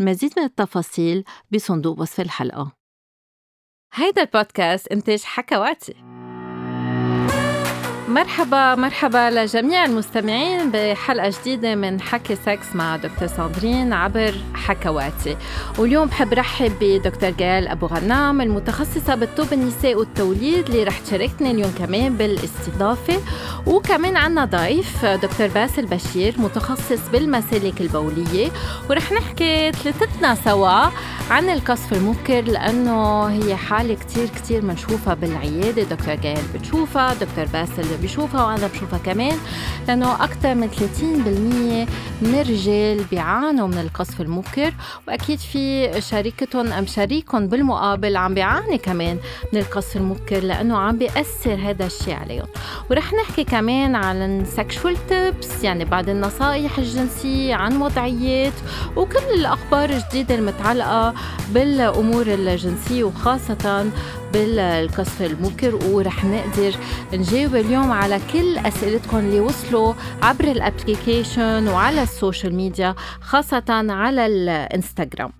المزيد من التفاصيل بصندوق وصف الحلقة. هيدا البودكاست إنتاج حكواتي. مرحبا لجميع المستمعين بحلقة جديدة من حكي سكس مع دكتور ساندرين عبر حكواتي. واليوم بحب رحب بدكتور جيل أبو غنام المتخصصة بالطب النساء والتوليد اللي رح تشاركنا اليوم كمان بالاستضافة. وكمان عنا ضيف دكتور باسل بشير متخصص بالمسالك البولية، ورح نحكي ثلاثتنا سوا عن القصف المبكر لأنه هي حالة كتير منشوفة بالعيادة. دكتور جيل بتشوفها، دكتور باسل بيشوفها، وأنا بشوفها كمان، لأنه أكثر من 30% من الرجال بيعانوا من القصف المبكر، وأكيد في شريكتهم أم شريكهم بالمقابل عم بيعاني كمان من القصف المبكر لأنه عم بيأثر هذا الشيء عليهم. ورح نحكي كمان عن sexual tips، يعني بعض النصائح الجنسية، عن وضعيات وكل الأخبار الجديدة المتعلقة بالأمور الجنسية وخاصة بالقصف المبكر. ورح نقدر نجاوب اليوم على كل أسئلتكم اللي وصلوا عبر الابليكيشن وعلى السوشيال ميديا، خاصة على الانستغرام.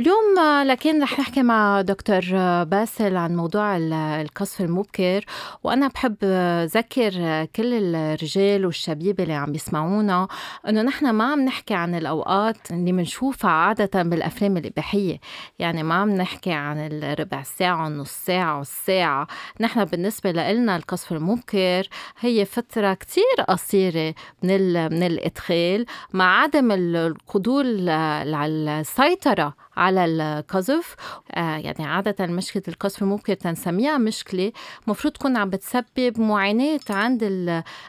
اليوم لكن رح نحكي مع دكتور باسل عن موضوع القصف المبكر. وأنا بحب أذكر كل الرجال والشبيب اللي عم يسمعونا أنه نحن ما عم نحكي عن الأوقات اللي منشوفها عادة بالأفلام الإباحية، يعني ما عم نحكي عن الربع ساعة والنص ساعة والساعة. نحن بالنسبة لنا القصف المبكر هي فترة كتير قصيرة من الإدخال مع عدم القدور على السيطرة على القذف. يعني عادة مشكلة القذف ممكن تنسميها مشكلة مفروض تكون عم بتسبب معاناة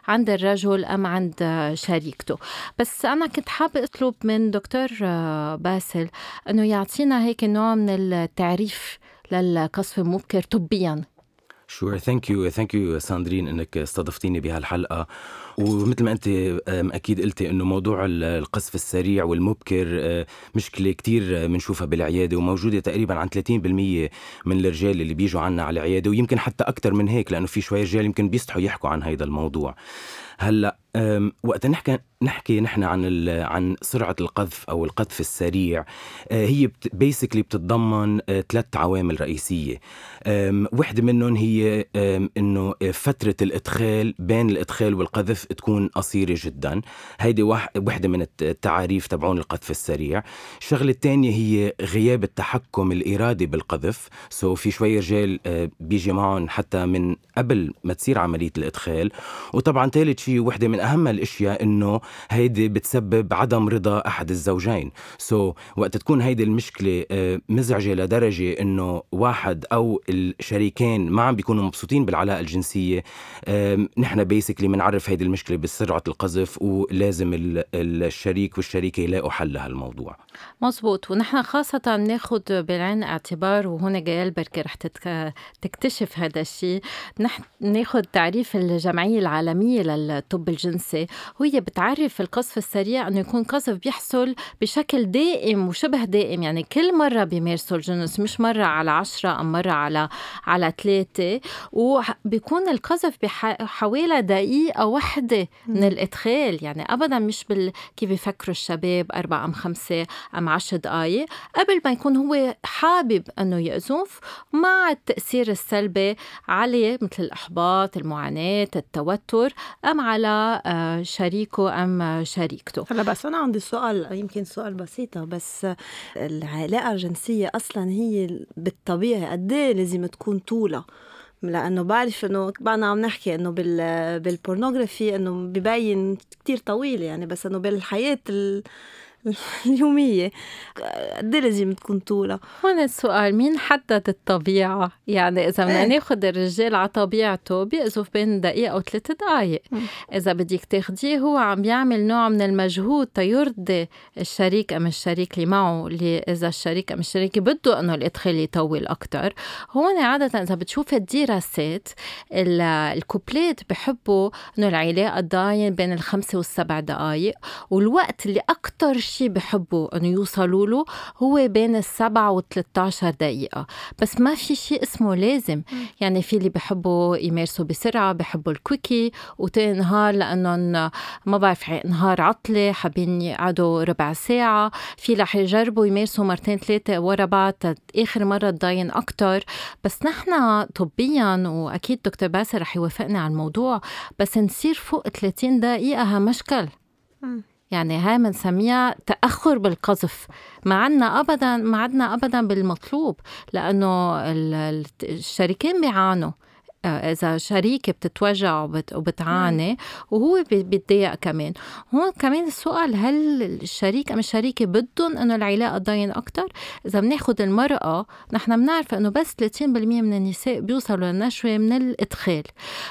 عند الرجل أم عند شريكته. بس أنا كنت حابة أطلب من دكتور باسل أنه يعطينا هيك نوع من التعريف للقذف المبكر طبياً. Sure, thank you ساندرين إنك استضفتيني بهالحلقة. ومثل ما أنت أكيد قلتي إنه موضوع القذف السريع والمبكر مشكلة كتير منشوفها بالعيادة، وموجودة تقريبا عن 30% من الرجال اللي بيجوا عنا على العيادة، ويمكن حتى أكتر من هيك لأنه في شوية رجال يمكن بيستحوا يحكوا عن هيدا الموضوع. هلأ وقت نحكي نحن عن سرعة القذف أو القذف السريع، هي بيسكلي بتتضمن 3 عوامل رئيسية. واحدة منهم هي إنه فترة الإدخال بين الإدخال والقذف تكون قصيرة جدا، هيدي واحدة من التعاريف تبعون القذف السريع. الشغلة الثانية هي غياب التحكم الإرادي بالقذف، في شوية رجال بيجي معهم حتى من قبل ما تصير عملية الإدخال. وطبعا ثالث شيء واحدة من أهم الأشياء إنه هيدي بتسبب عدم رضا أحد الزوجين. وقت تكون هيدي المشكلة مزعجة لدرجة إنه واحد أو الشريكين ما عم بيكونوا مبسوطين بالعلاقة الجنسية، نحن بيسكلي منعرف هيدي المشكلة بسرعة القذف، ولازم الشريك والشريكة يلاقوا حل لهالموضوع. مزبوط. ونحن خاصة ناخد بالعين اعتبار، وهنا جيل بركي رح تكتشف هذا الشيء، نحن ناخد تعريف الجمعية العالمية للطب الجنسي، وهي بتعرف القذف السريع أنه يكون قذف بيحصل بشكل دائم وشبه دائم، يعني كل مرة بيمارسوا الجنس، مش مرة على 10 أو مرة على 3، وبيكون القذف بحوالي دقيقة واحدة من الإدخال، يعني أبدا مش كيف بيفكروا الشباب 4 أم 5 أم 10 دقايق قبل ما يكون هو حابب أنه يقذف، مع التأثير السلبي عليه مثل الإحباط، المعاناة، التوتر، أم على شريكه أم شريكته. هلا بس أنا عندي سؤال، يمكن سؤال بسيطة، بس العلاقة الجنسية أصلا هي بالطبيعة قد إيه لازم تكون طولة؟ لأنه بعرف أنه بعنا عم نحكي أنه بالبورنوغرافي أنه ببين كتير طويل يعني، بس أنه بالحياة اليومية قد لازم تكون طولة. هون السؤال، مين حدد الطبيعة؟ يعني إذا بدنا ناخد الرجال على طبيعته بيقذف بين دقيقة أو 3 دقايق. إذا بدك تاخديه هو عم بيعمل نوع من المجهود تيرضي الشريك أم الشريك اللي معه، اللي إذا الشريك أم الشريك بده أنه الإدخال يطول أكتر. هون عادة إذا بتشوف الدراسات الكوبلات بحبوا أنه العلاقة داين بين 5 و7 دقايق، والوقت اللي أكتر شيء بحبوا أنه يوصلوا له هو بين 7 و 13 دقيقة. بس ما في شيء اسمه لازم. يعني في اللي بحبوا يمارسوا بسرعة، بحبوا الكويكي، وتنهار لأنهم ما بعرف نهار عطلة حابين يقعدوا 1/4 ساعة. في رح يجربوا يمارسوا 2-3 ورا بعض، آخر مرة تضاين أكتر. بس نحن طبيا، وأكيد دكتور باسل رح يوافقنا على الموضوع، بس نصير فوق 30 دقيقة ها مشكل. يعني هاي منسميها تأخر بالقذف، ما عدنا أبدا بالمطلوب، لأنه الشريكين بيعانوا. إذا شريكة بتتوجع وبتعاني وهو بيتضايق كمان. هون كمان السؤال، هل الشريك أم الشريكة بدهم أنه العلاقة تضاين أكتر؟ إذا بناخد المرأة، نحن بنعرف أنه بس 30% من النساء بيوصلوا للنشوة من الإدخال،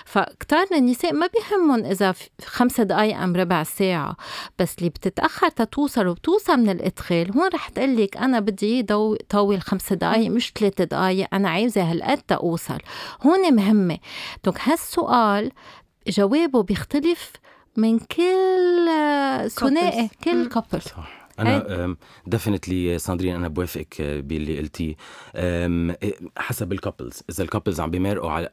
فكتار من النساء ما بيهمهم إذا 5 دقايق أم 1/4 ساعة. بس اللي بتتأخر تتوصل وبتوصل من الإدخال، هون رح تقلك أنا بدي طول 5 دقايق مش 3 دقايق، أنا عايزة هالقد تأوصل. هون مهم. دونك هالسؤال جوابه بيختلف من كل ثنائي، كل كابل. أنا ديفينتلي ساندرين أنا بوافقك باللي قلتي. حسب الكابلز، إذا الكابلز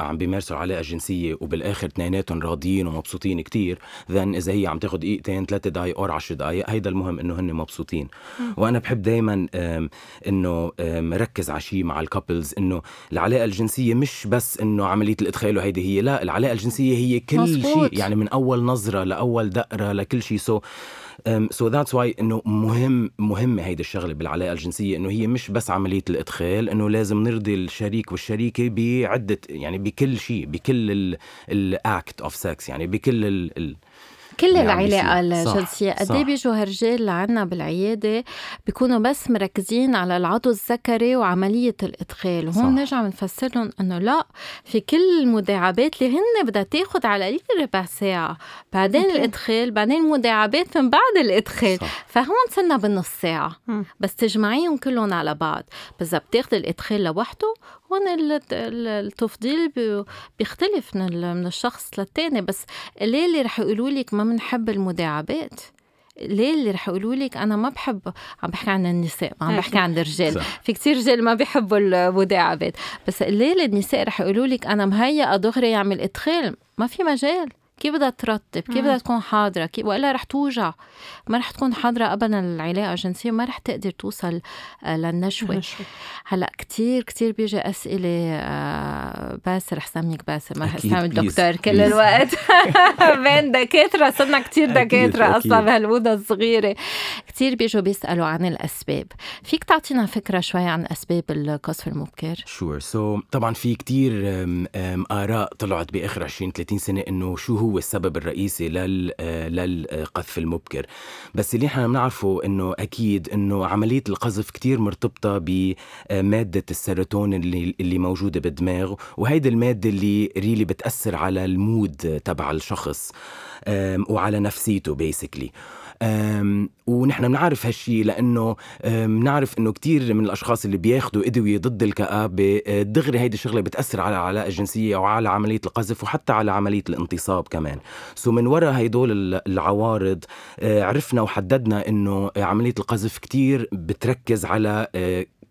عم بيمارسوا علاقة جنسية وبالآخر اثنيناتهم راضيين ومبسوطين كتير، ذن إذا هي عم تاخد دقيقتين 3 دقايق أو 10 دقايق، هيدا المهم إنه هن مبسوطين. وأنا بحب دايما إنه ركز على شيء مع الكابلز، إنه العلاقة الجنسية مش بس إنه عملية الإدخال وهيدي هي، لا، العلاقة الجنسية هي كل شيء، يعني من أول نظرة لأول دقرة لكل شيء. So that's why إنه مهم هيدا الشغلة بالعلاقة الجنسية، إنه هي مش بس عملية الإدخال، إنه لازم نرضي الشريك والشريكة بعدة، يعني بكل شيء، بكل الأكت أوف سكس، يعني بكل كل العلاقة الجنسية. قدي بيجوا هالرجال لعنا بالعيادة بيكونوا بس مركزين على العضو الذكري وعملية الإدخال، وهم نرجع منفسر لهم أنه لا، في كل المداعبات اللي هن بدها تاخد على قليل 1/4 ساعة، بعدين الإدخال، بعدين المداعبات من بعد الإدخال. فهون صرنا ب1/2 ساعة بس تجمعيهم كلهم على بعض. بس بتاخد الإدخال لوحده، هون التفضيل بيختلف من الشخص للتاني. بس ليه اللي رح يقولولك ما منحب المداعبات؟ ليه اللي رح يقولولك أنا ما بحب، عم بحكي عن النساء ما عم بحكي عن الرجال، في كتير رجال ما بيحبوا المداعبات. بس ليه النساء رح يقولولك أنا مهيئة دغري يعمل إدخال؟ ما في مجال، كيف بدها ترتب، كيف بدها تكون حاضرة، وإلا رح توجع، ما رح تكون حاضرة أبدا العلاقة الجنسية، ما رح تقدر توصل للنشوة. هلأ كتير بيجي أسئلة. باسل، رح سميك باسل، ما رح سمي الدكتور كل الوقت. بين دكاترة صرنا كتير دكاترة أصلا بهالأوضة الصغيرة. كتير بيجوا بيسألوا عن الأسباب، فيك تعطينا فكرة شوي عن أسباب القذف المبكر؟ طبعا في كتير آراء طلعت بآخر 20-30 سنة إنه شو هو السبب الرئيسي للقذف المبكر. بس اللي احنا بنعرفه انه اكيد انه عملية القذف كتير مرتبطة بمادة السيروتونين اللي موجودة بالدماغ، وهيدي المادة اللي ريلي بتأثر على المود تبع الشخص وعلى نفسيته basically. ونحن بنعرف هالشي لأنه بنعرف أنه كتير من الأشخاص اللي بياخدوا أدوية ضد الكآبة دغري هيدي الشغلة بتأثر على العلاقة الجنسية وعلى عملية القذف وحتى على عملية الانتصاب كمان. من وراء هيدول العوارض عرفنا وحددنا أنه عملية القذف كتير بتركز على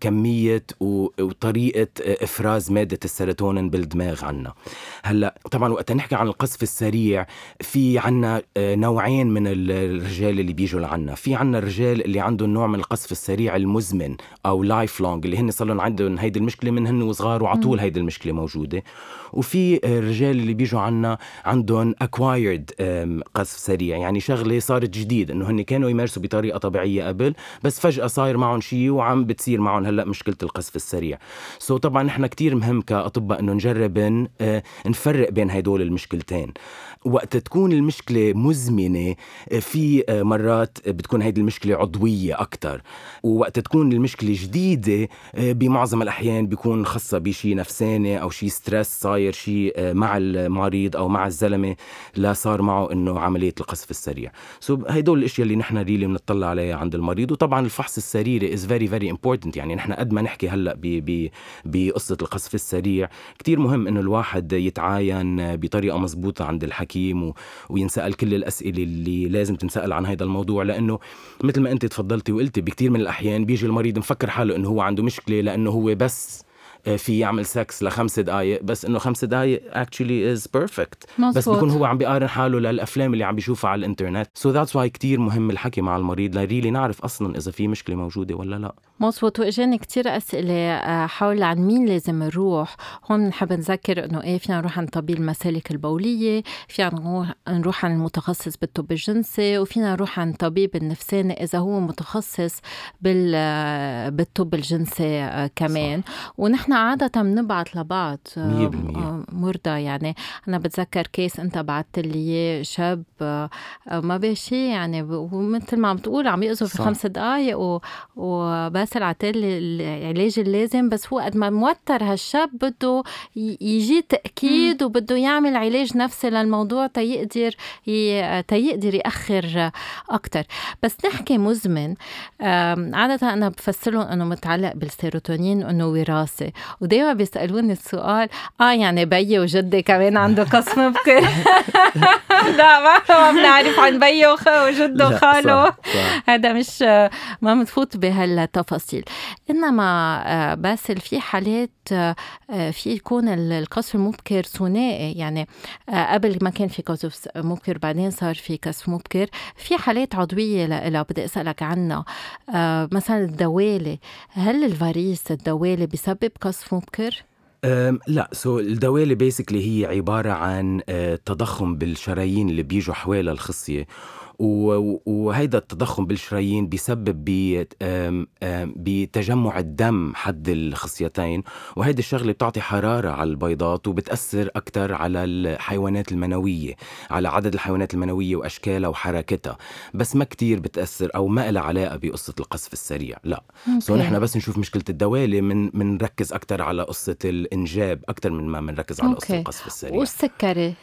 كمية وطريقة إفراز مادة السيروتونين بالدماغ عنا. هلأ طبعا وقت نحكي عن القذف السريع، في عنا نوعين من الرجال اللي بيجوا لعنا. في عنا الرجال اللي عندهم نوع من القذف السريع المزمن أو لايف لونج، اللي هن صلوا عندهم هيدي المشكلة من هن وصغار وعطول هيدي المشكلة موجودة. وفي الرجال اللي بيجوا عنا عندهم acquired قذف سريع، يعني شغلة صارت جديد، إنه هن كانوا يمارسوا بطريقة طبيعية قبل بس فجأة صاير معهم شيء وعم بتصير معهم هلأ مشكلة القذف السريع. طبعا احنا كتير مهم كأطباء انه نجرب نفرق بين هيدول المشكلتين. وقت تكون المشكلة مزمنة في مرات بتكون هيدي المشكلة عضوية أكتر، ووقت تكون المشكلة جديدة بمعظم الأحيان بيكون خاصة بشي نفساني أو شي ستريس صاير شي مع المريض أو مع الزلمة لا صار معه إنه عملية القذف السريع. هيدول الأشياء اللي نحن ريلي بنطلع عليها عند المريض. وطبعا الفحص السريري is very very important، يعني نحن قد ما نحكي هلأ بقصة القذف السريع كتير مهم إنه الواحد يتعاين بطريقة مزبوطة عند الحكيم وينسأل كل الأسئلة اللي لازم تنسأل عن هذا الموضوع، لأنه مثل ما أنت تفضلتي وقلتي بكتير من الأحيان بيجي المريض مفكر حاله إنه هو عنده مشكلة لأنه هو بس في يعمل سكس ل5 دقايق، بس إنه 5 دقايق actually is perfect مزبوط. بس بيكون هو عم بيقارن حاله للأفلام اللي عم بيشوفها على الإنترنت. that's why كتير مهم الحكي مع المريض لريلي نعرف أصلاً إذا في مشكلة موجودة ولا لا. مزبوط. وإجاني كتير أسئلة حول عن مين لازم نروح. هون نحب نذكر إنه فينا نروح عن طبيب المسالك البولية، فينا نروح عن المتخصص بالطب الجنسي، وفينا نروح عن طبيب النفساني إذا هو متخصص بالطب الجنسي كمان صح. ونحن عادة بنبعت لبعض مرضى، يعني أنا بتذكر كيس أنت بعت لي شاب ما بشي، يعني ومثل ما عم تقول عم يقذف في 5 دقايق وبس عطل العلاج اللازم، بس هو قد ما موتر هالشاب بده يجي تأكيد وبده يعمل علاج نفسي للموضوع تيقدر يأخر أكتر. بس نحكي مزمن، عادة أنا بفسرهم أنه متعلق بالسيروتونين أنه وراثي، ودايما بيسألوني السؤال يعني بي وجدي كمان عنده قسم بكل لا ما بنعرف عن بي وجده وخاله، هذا مش ما بنفوت بهالتفاصيل. إنما بس في حالات في يكون القذف المبكر ثنائي، يعني قبل ما كان في قذف مبكر بعدين صار في قذف مبكر، في حالات عضوية لها بدي أسألك عنها. مثلا الدوالي، هل الفاريس الدوالي بيسبب قذف مبكر؟ لا. الدوالي بيسكلي هي عبارة عن تضخم بالشرايين اللي بيجوا حوالي الخصية، وهيدا التضخم بالشرايين بيسبب بتجمع الدم حد الخصيتين، وهيدا الشغلة بتعطي حرارة على البيضات وبتأثر أكتر على الحيوانات المنوية، على عدد الحيوانات المنوية وأشكالها وحركتها، بس ما كتير بتأثر أو ما إلها علاقة بقصة القذف السريع. لا نحن بس نشوف مشكلة الدوالي منركز أكتر على قصة الإنجاب أكتر من ما منركز على قصة القذف السريع. والسكري؟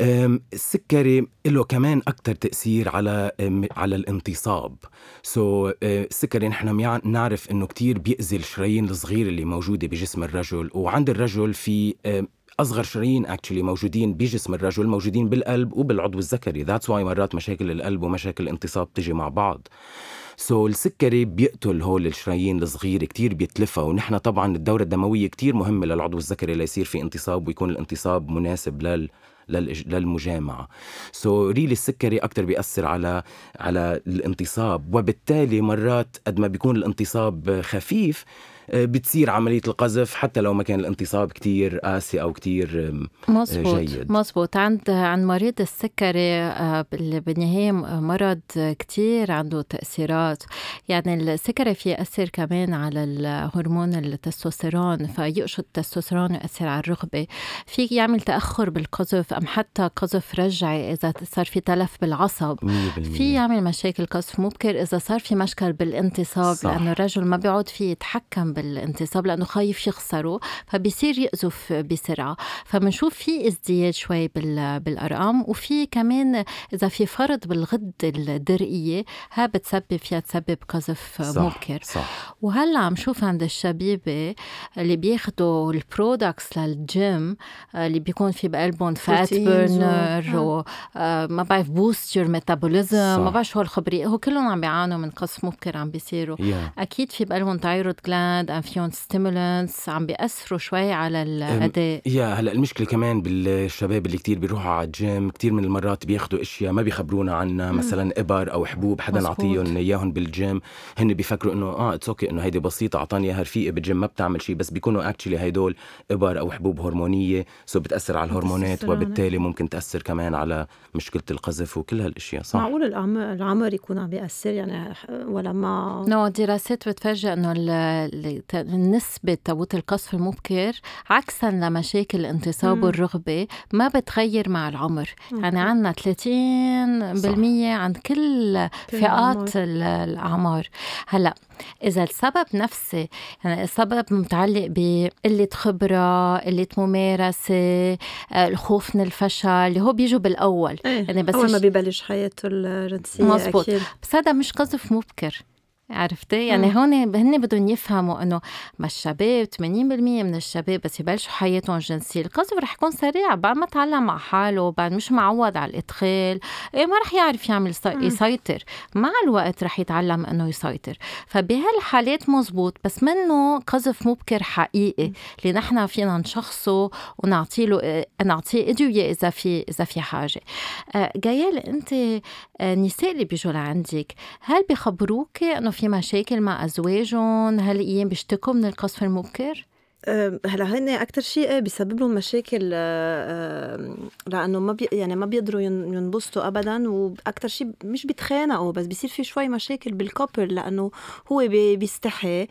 السكري له كمان أكتر تأثير على الانتصاب. السكري نحن نعرف إنه كتير بيأذي الشرايين الصغيرة اللي موجودة بجسم الرجل، وعند الرجل في أصغر شرايين موجودين بجسم الرجل موجودين بالقلب وبالعضو الذكري. that's why مرات مشاكل القلب ومشاكل الانتصاب تجي مع بعض. السكري بيقتل هول الشرايين الصغيرة كتير، بيتلفها، ونحن طبعا الدورة الدموية كتير مهمة للعضو الذكري ليصير في انتصاب ويكون الانتصاب مناسب للمجامعة. ريلي السكري أكتر بيأثر على الانتصاب، وبالتالي مرات قد ما بيكون الانتصاب خفيف بتصير عملية القذف حتى لو ما كان الانتصاب كتير قاسي أو كتير جيد. مزبوط. عن مريض السكري بالنهاية مرض كتير عنده تأثيرات، يعني السكري يأثر كمان على الهرمون التستوستيرون، فيقشط التستوستيرون يأثر على الرغبة، في يعمل تأخر بالقذف أم حتى قذف رجعي إذا صار في تلف بالعصب، في يعمل مشاكل قذف مبكر إذا صار في مشكل بالانتصاب صح. لأنه الرجل ما بيعود فيه يتحكم بالانتصاب لأنه خايف يخسره، فبيصير يقذف بسرعة. فمنشوف في ازدياد شوي بالأرقام، وفي كمان إذا في فرط بالغدة الدرقية ها فيها تسبب قذف مبكر صح. وهلا عم شوف عند الشبيبة اللي بياخدوا البرودكتس للجيم اللي بيكون في بقلبهم فات برنر وما بعرف بوستر ميتابوليزم ما بعرف شو هالخبرية، هو كلهم عم بيعانوا من قذف مبكر عم بيصيروا أكيد في بقلبهم تايرويد جلاند مجرد انفيون ستيمولانس عم بيأثروا شوي على الأداء. هلا المشكلة كمان بالشباب اللي كتير بيروحوا على الجيم، كتير من المرات بياخدوا اشياء ما بيخبرونا عنها، مثلا ابر او حبوب حدا عطيهم اياهم بالجيم، هن بيفكروا انه اتس اوكي انه هيدي بسيطة عطاني اياها رفيقي بالجيم ما بتعمل شيء، بس بيكونوا اكشلي هيدول ابر او حبوب هرمونية، سو بتأثر على الهرمونات وبالتالي ممكن تأثر كمان على مشكلة القذف وكل هالاشياء. صح، معقول العمر يكون عم بيأثر يعني ولا ما؟ دراسات بتفرجي انه نسبة تابوت القذف المبكر عكسا لمشاكل الانتصاب والرغبة ما بتغير مع العمر. يعني عندنا 30% عند كل فئات الأعمار. هلا إذا السبب نفسي، يعني السبب متعلق بقلة خبرة، قلة ممارسة، الخوف من الفشل اللي هو بيجوا بالأول، يعني بس أول ما بيبلش حياته الجنسية. مزبوط، بس هذا مش قذف مبكر، عرفتي؟ يعني هون هن بدهم يفهموا انه ما الشباب 80% من الشباب بس يبلشوا حياتهم الجنسيه القذف رح يكون سريع، بعد ما تعلم مع حاله، بعد مش معود على الادخال، ما رح يعرف يعمل يسيطر، مع الوقت رح يتعلم انه يسيطر. فبهالحالات مزبوط، بس منه قذف مبكر حقيقي اللي نحن فينا نشخصه ونعطي له نعطيه ادويه اذا في حاجه. جايل، انت النساء اللي بيجوا لعندك هل بيخبروك انه في مشاكل مع أزواجهم؟ هل إيهم بيشتكوا من القذف المبكر؟ هلا هن أكتر شيء بيسبب لهم مشاكل لأنه ما بيقدروا ينبسطوا أبدا، وأكتر شيء مش بيتخانقوا بس بيصير في شوي مشاكل بالكوبل، لأنه هو بيستحي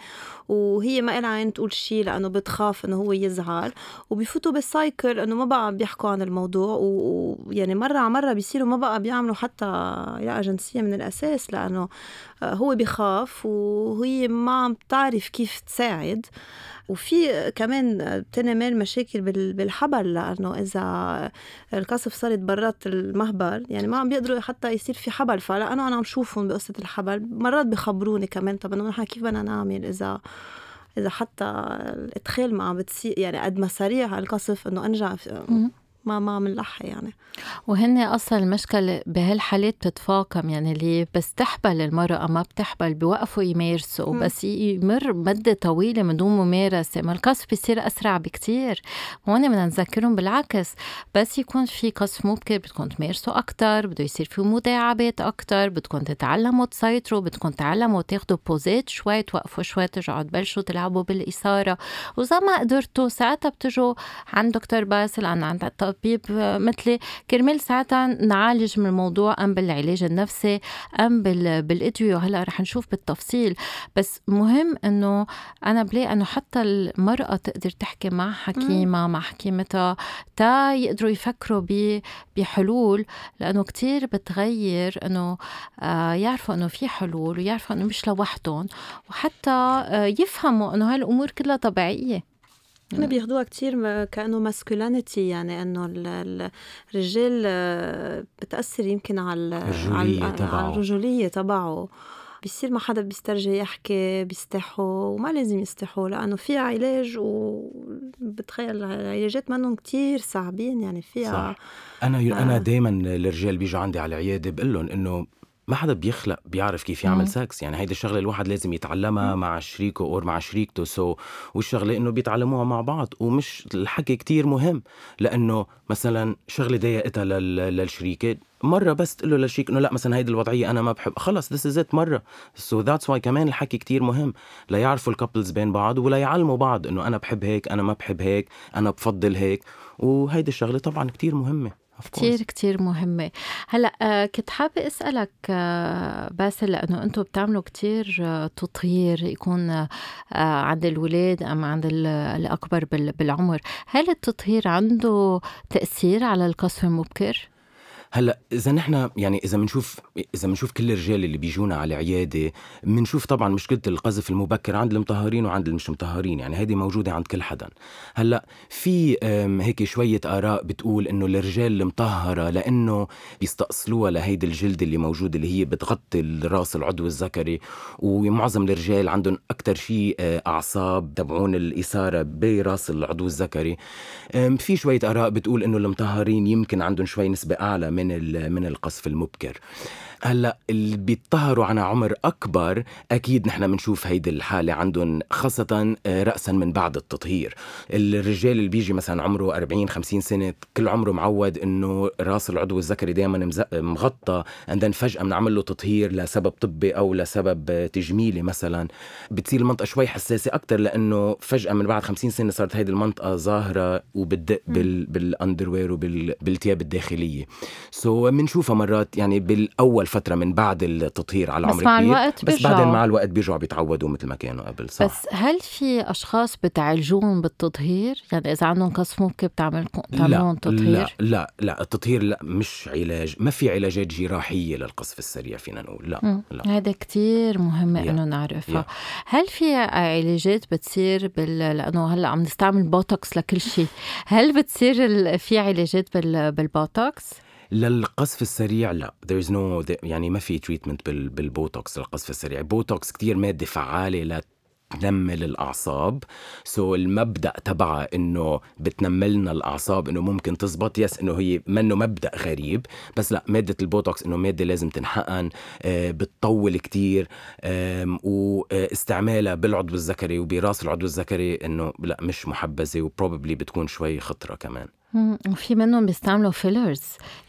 وهي ما إلها عين تقول شيء لأنه بتخاف إنه هو يزعل، وبيفوتوا بالسايكل إنه ما بقى بيحكوا عن الموضوع، ويعني مرة على مرة بيصيروا ما بقى بيعملوا حتى علاقة جنسية من الأساس، لأنه هو بيخاف وهي ما عم تعرف كيف تساعد. وفي كمان تنمال مشاكل بالحبل، لأنه إذا القصف صارت برات المهبل يعني ما عم بيقدروا حتى يصير في حبل، فلأنه أنا عم شوفهم بقصة الحبل مرات بيخبروني كمان. طب أنا كيف بدنا نعمل إذا حتى الإدخال ما عم بتصير، يعني قد ما سريع القصف إنه أنجع ما منلحة يعني. وهن أصلا المشكلة بهالحالات بتتفاقم، يعني اللي بستحبل المرأة ما بتحبل بيوقفوا يمارسوا، بس يمر مدة طويلة من دون ممارسة، ما القذف بيصير أسرع بكتير. وهون بدنا نذكرهم بالعكس، بس يكون في قذف مبكر بدكم تمارسوا أكتر، بده يصير في مداعبات أكتر، بدكم تتعلموا تسيطروا، بدكم تتعلموا تاخدوا بوزات شوي، توقفوا شوي، ترجعوا تبلشوا تلعبوا بالإثارة. وإذا ما قدرتوا ساعتها بتجوا عند دكتور باسل، عند طبيب مثلي، كرمال ساعتها نعالج من الموضوع، أم بالعلاج النفسي أم بالأدوية. هلأ رح نشوف بالتفصيل، بس مهم أنه أنا بلاقي أنه حتى المرأة تقدر تحكي مع حكيمة مع حكيمتها تا يقدروا يفكروا بحلول، لأنه كتير بتغير أنه يعرفوا أنه في حلول، ويعرفوا أنه مش لوحدهم، وحتى يفهموا أنه هالأمور كلها طبيعية. أنا بياخدوها كتير كأنه ماسكولينيتي، يعني أنه الرجال بتأثر يمكن على الرجولية تبعه، بيصير ما حدا بيسترجي يحكي، بيستحوا، وما لازم يستحوا لأنه في علاج، وبتخيل علاجات منهم كتير صعبين يعني فيها. صح. أنا دايما الرجال بيجوا عندي على العيادة بقلهم إنه ما حدا بيخلق بيعرف كيف يعمل سكس، يعني هيدا الشغلة الواحد لازم يتعلمها مع شريكه أو مع شريكته، والشغلة إنه بيتعلموها مع بعض. ومش الحكي كتير مهم، لأنه مثلا شغلة ضايقتها للشريكة مرة بس تقول له للشريك إنه لا مثلا هيدي الوضعية أنا ما بحب، خلص this is it مرة. that's why كمان الحكي كتير مهم، لا يعرفوا الكابلز بين بعض ولا يعلموا بعض إنه أنا بحب هيك، أنا ما بحب هيك، أنا بفضل هيك، وهيدا الشغلة طبعا كتير مهمة، كتير مهمة. هلأ كنت حابة أسألك باسل، لأنه أنتوا بتعملوا كتير تطهير يكون عند الولاد أم عند الأكبر بالعمر، هل التطهير عنده تأثير على القذف المبكر؟ هلا اذا نحن يعني اذا بنشوف كل الرجال اللي بيجونا على عياده بنشوف طبعا مشكله القذف المبكر عند المطهرين وعند المش مطهرين، يعني هذه موجوده عند كل حدا. هلا في هيك شويه اراء بتقول انه الرجال المطهره لانه بيستأصلوها لهيدي الجلد اللي موجوده اللي هي بتغطي الراس العضو الذكري، ومعظم الرجال عندهم اكثر شيء اعصاب تبعون الاثاره براس العضو الذكري. في شويه اراء بتقول انه المطهرين يمكن عندهم شوي نسبه اعلى من القذف المبكر. هلا اللي بيتطهروا على عمر اكبر اكيد نحن بنشوف هيدي الحاله عندهم، خاصه راسا من بعد التطهير. الرجال اللي بيجي مثلا عمره 40 50 سنه كل عمره معود انه راس العضو الذكري دائما مغطى، عندن فجاه بنعمل له تطهير لسبب طبي او لسبب تجميلي مثلا، بتصير المنطقه شوي حساسه اكثر، لانه فجاه من بعد 50 سنه صارت هيدي المنطقه ظاهره وبتدق بالاندروير وبالتياب الداخليه. سو بنشوفها مرات يعني بالاول فتره من بعد التطهير على عمر كبير، بس بعدين مع الوقت بيرجعوا بيتعودوا مثل ما كانوا قبل. صح. بس هل في اشخاص بتعالجون بالتطهير؟ يعني اذا عندهم كسر ممكن بتعملون تطهير؟ لا التطهير لا، مش علاج، ما في علاجات جراحيه للقصف السريع فينا نقول. لا هذا كتير مهم انه نعرفها. هل في علاجات بتصير لانه هلا عم نستعمل بوتوكس لكل شيء، هل بتصير في علاجات بالبوتوكس للقصف السريع؟ لا، يعني ما في تريتمنت بالبوتوكس للقصف السريع. بوتوكس كتير مادة فعالة تنمل الأعصاب، المبدأ تبعها إنه بتنملنا الأعصاب، إنه ممكن تزبط. يس إنه هي منه مبدأ غريب، بس لا، مادة البوتوكس إنه مادة لازم تنحقن، بتطول كتير، واستعمالها بالعضو الذكري وبراس العضو الذكري إنه لا، مش محبذة، وبروبابلي بتكون شوي خطرة كمان. وفي منهم بيستعملوا فيلرز،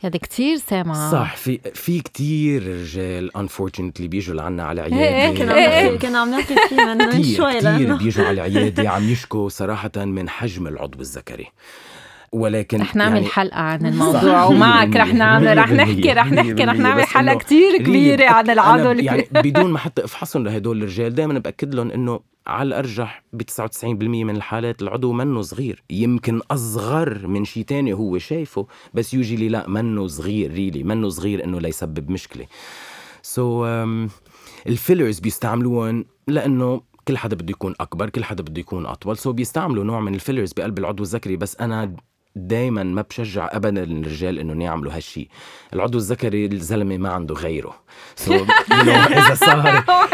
يعني كتير سامعة. صح، في كتير رجال unfortunately بيجوا لعنا على عيادي. كنا عم نحكي فيه منهم شوي، كتير بيجوا على عيادي عم يشكوا صراحة من حجم العضو الذكري. ولكن رح نعمل حلقة عن الموضوع ومعك رح نحكي حلقة كتير كبيرة عن العضو يعني بدون ما حتى افحصهم لهدول الرجال. دايما بأكد لهم انه على الأرجح ب 99% من الحالات العضو منه صغير، يمكن أصغر من شيء تاني هو شايفه، بس يجي لي لا، منه صغير ريلي، منه صغير إنه لا يسبب مشكلة. الفيلرز بيستعملون لأنه كل حدا بده يكون أكبر، كل حدا بده يكون أطول، بيستعملوا نوع من الفيلرز بقلب العضو الذكري. بس أنا دايما ما بشجع أبدا الرجال إنه يعملوا هالشي. العضو الذكري الزلمة ما عنده غيره،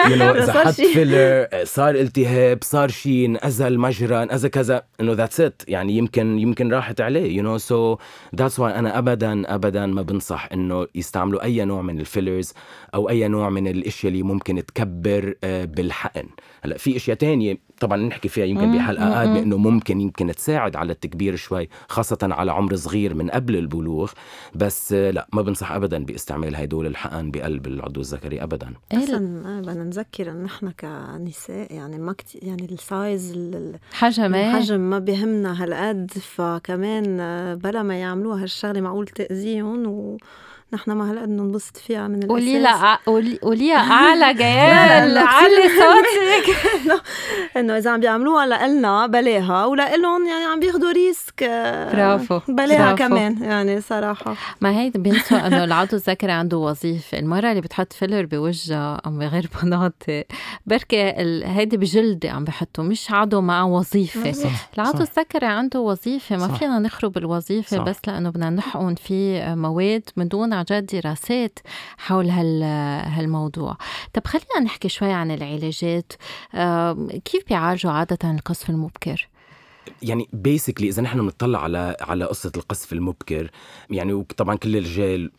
إذا حط فيلر صار التهاب، صار شيء، نأزل مجرى، نأزل كذا، إنه that's it، يعني يمكن راحت عليه that's why أنا أبدا ما بنصح إنه يستعملوا أي نوع من الفيلرز أو أي نوع من الأشياء اللي ممكن تكبر بالحقن. هلا في أشياء تانية طبعا نحكي فيها يمكن بحلقة قادمة، إنه ممكن تساعد على التكبير شوي، خاصة على عمر صغير من قبل البلوغ، بس لا، ما بنصح أبدا باستعمال هيدول الحقن بقلب العضو الذكري أبدا. أصلا بدنا نذكر أن نحن كنساء يعني ما يعني السايز، الحجم ما بيهمنا هالقد، فكمان بلا ما يعملوها هالشغلة معقول تأذيهم، و نحن ما هلأ ننبسط فيها من الأساس. قولي لها أعلى جيال علي صوتك إنه إذا عم بيعملوها لقلنا بلاها، ولقلهم يعني عم بياخدوا ريسك. برافو، بلاها كمان يعني صراحة. ما هي بينسوا إنه العضو الذكري عنده وظيفة. المرة اللي بتحط فيلر بوجهها أو بغير مناطق، بركة هيدي بجلدة عم بحطه، مش عضو مع وظيفة. العضو الذكري عنده وظيفة، ما فينا نخرب الوظيفة بس لأنه بدنا نحقن فيه مواد من دون عجاد دراسات حول هالموضوع. طب خلينا نحكي شوي عن العلاجات. كيف بيعالجوا عادة القصف المبكر؟ يعني basically إذا نحن نطلع على قصة القصف المبكر، يعني وطبعا كل الرجال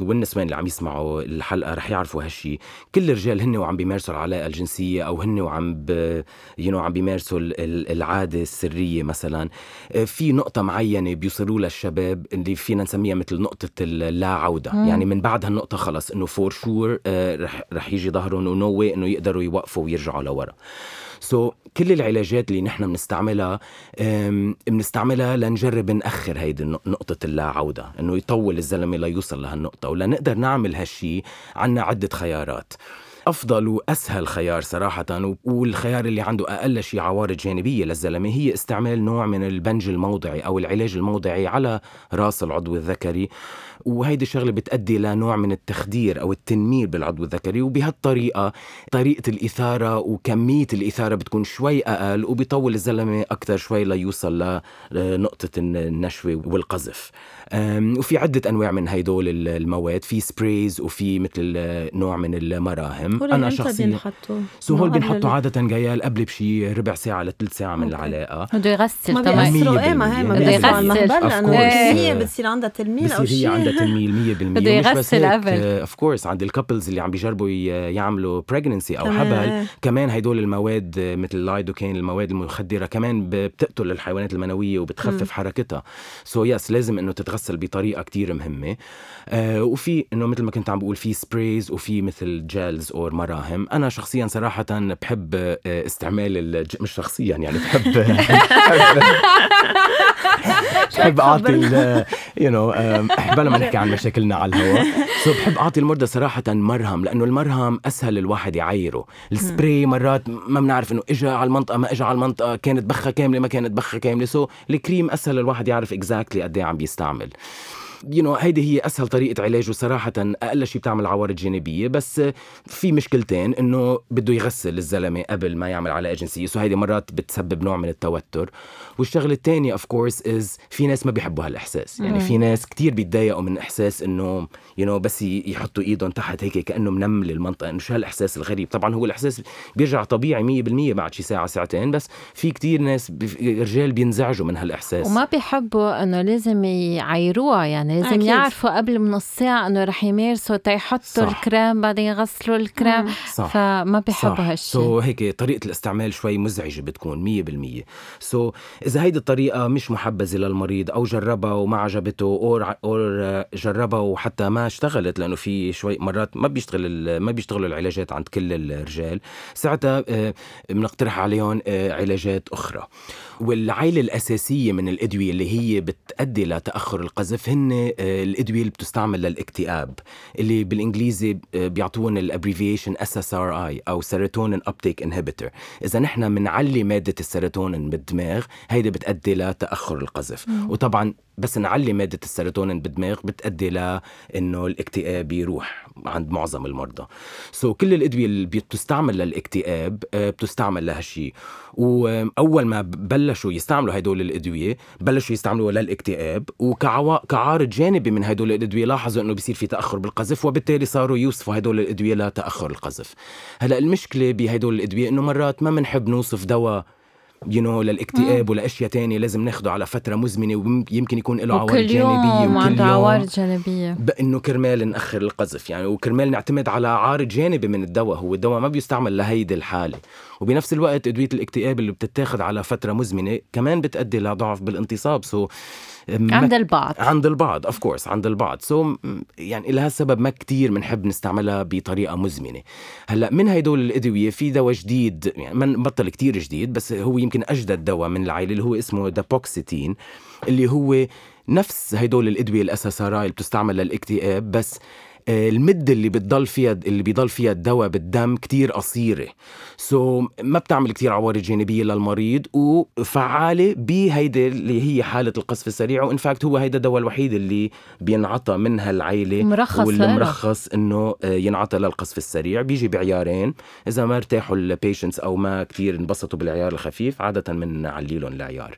والنسوان اللي عم يسمعوا الحلقة رح يعرفوا هالشي، كل الرجال هن وعم بيمارسوا العلاقة الجنسية، أو هن وعم عم بيمارسوا العادة السرية مثلا، في نقطة معينة بيوصلوا لها الشباب اللي فينا نسميها مثل نقطة اللا عودة. يعني من بعد هالنقطة خلص إنه for sure رح يجي ظهرهم no way إنه يقدروا يوقفوا ويرجعوا لورا. كل العلاجات اللي نحن بنستعملها لنجرب نأخر هيدي نقطة اللا عودة، إنه يطول الزلمة لا يوصل لهالنقطة. ولنقدر نعمل هالشي عنا عدة خيارات. أفضل وأسهل خيار صراحة، والخيار اللي عنده أقل شيء عوارض جانبية للزلمة، هي استعمال نوع من البنج الموضعي أو العلاج الموضعي على رأس العضو الذكري. وهيدي الشغلة بتؤدي لنوع من التخدير أو التنميل بالعضو الذكري، وبهالطريقة طريقة الإثارة وكمية الإثارة بتكون شوي أقل، وبيطول الزلمة أكتر شوي ليوصل لنقطة النشوة والقذف. وفي عدة أنواع من هيدول المواد، في سبريز، وفي مثل نوع من المراهم. العالم. أنا شخصيا هول بينحطوا عادة جيال قبل بشي ربع ساعة لثلث ساعة من العلاقة. بده يغسل طبعا. بده يغسل. هي بتصير عندها تلميل أو شيء. بتصير عندها تلميل 100%. بده يغسل قبل. of course عند الكابلز اللي عم بيجربوا يعملوا pregnancy أو حبل كمان هيدول المواد مثل اللايدوكين المواد المخدرة كمان بتقتل الحيوانات المنوية وبتخفف حركتها. so yes لازم إنه تتغسل بطريقة كتير مهمة. وفي إنه مثل ما كنت عم بقول في سبرايز وفي مثل جيلز أو مراهم. أنا شخصيا صراحة بحب استعمال مش شخصيا يعني بحب أعطي بلا ما نحكي عن مشاكلنا على الهواء بحب أعطي المرضى صراحة مرهم لأنه المرهم أسهل الواحد يعيره. السبراي مرات ما بنعرف إنه إجا على المنطقة ما إجا على المنطقة كانت بخة كاملة ما كانت بخة كاملة. so الكريم أسهل الواحد يعرف exactly قد إيه عم بيستعمل. هيدي هي أسهل طريقة علاجه صراحة. أقل شيء بتعمل عوارض جانبية بس في مشكلتين إنه بده يغسل الزلمة قبل ما يعمل علاقة جنسية. so هيدي مرات بتسبب نوع من التوتر. والشغلة التانية of course is في ناس ما بيحبوا هالإحساس. يعني في ناس كتير بيتضايقوا من إحساس إنه بس يحطوا إيدهم تحت هيك كأنه منمل المنطقة. إنه شو هالإحساس الغريب. طبعا هو الإحساس بيرجع طبيعي 100% بعد شي ساعة ساعتين بس في كتير ناس رجال بينزعجوا من هالإحساس وما بيحبوا إنه لازم يعيروه. يعني لازم يعرفوا قبل من الساعة أنه رح يمارسوا تيحطوا الكريم بعدين يغسلوا الكريم فما بيحبوا هالشيء. هيك طريقة الاستعمال شوي مزعجة بتكون 100%. إذا هيدي الطريقة مش محبزة للمريض أو جربها وما عجبته أو جربها وحتى ما اشتغلت لأنه في شوي مرات ما بيشتغلوا العلاجات عند كل الرجال ساعتها بنقترح عليهم علاجات أخرى. والعائلة الأساسية من الأدوية اللي هي بتؤدي لتأخر القذف هن الأدوية اللي بتستعمل للاكتئاب اللي بالإنجليزي بيعطون الابريفيشن SSRI أو Serotonin Reuptake Inhibitor. إذا نحن منعلي مادة السيروتونين بالدماغ هيدا بتأدي لتأخر القذف. وطبعا بس نعلي مادة السيروتونين بالدماغ بتأدي لأنه الاكتئاب يروح عند معظم المرضى. كل الأدوية اللي بتستعمل للاكتئاب بتستعمل لهالشي. وأول ما بلشوا يستعملوا هيدول الأدوية بلشوا يستعملوا للاكتئاب وكعارض جانبي من هيدول الأدوية لاحظوا أنه بيصير في تأخر بالقذف وبالتالي صاروا يوصفوا هيدول الأدوية لتأخر القذف. هلأ المشكلة بهيدول الأدوية أنه مرات ما منحب نوصف دواء للاكتئاب ولأشياء تانية لازم ناخده على فترة مزمنة ويمكن يكون له عوارض جانبية وكل عوارض جانبية بأنه كرمال نأخر القذف يعني وكرمال نعتمد على عارض جانبي من الدواء. هو الدواء ما بيستعمل لهيدي الحالة. وبنفس الوقت أدوية الاكتئاب اللي بتتاخد على فترة مزمنة كمان بتأدي لضعف بالانتصاب. عند البعض of course عند البعض. يعني لهالسبب ما كتير منحب نستعملها بطريقة مزمنة. هلأ من هيدول الأدوية في دواء جديد يعني من بطل كتير جديد بس هو يمكن أجدد دواء من العائلة اللي هو اسمه دابوكسيتين اللي هو نفس هيدول الأدوية الأساساراي اللي بتستعمل للاكتئاب بس المدة اللي بيضل فيها الدواء بالدم كتير قصيرة. ما بتعمل كتير عوارض جانبية للمريض وفعالة بهيدا اللي هي حالة القذف السريع. وإنفاكت هو هيدا الدواء الوحيد اللي بينعطى منها العائلة والمرخص إنه ينعطى للقذف السريع. بيجي بعيارين. إذا ما ارتاحوا البيشنتس أو ما كتير انبسطوا بالعيار الخفيف عادة من عليلهم العيار.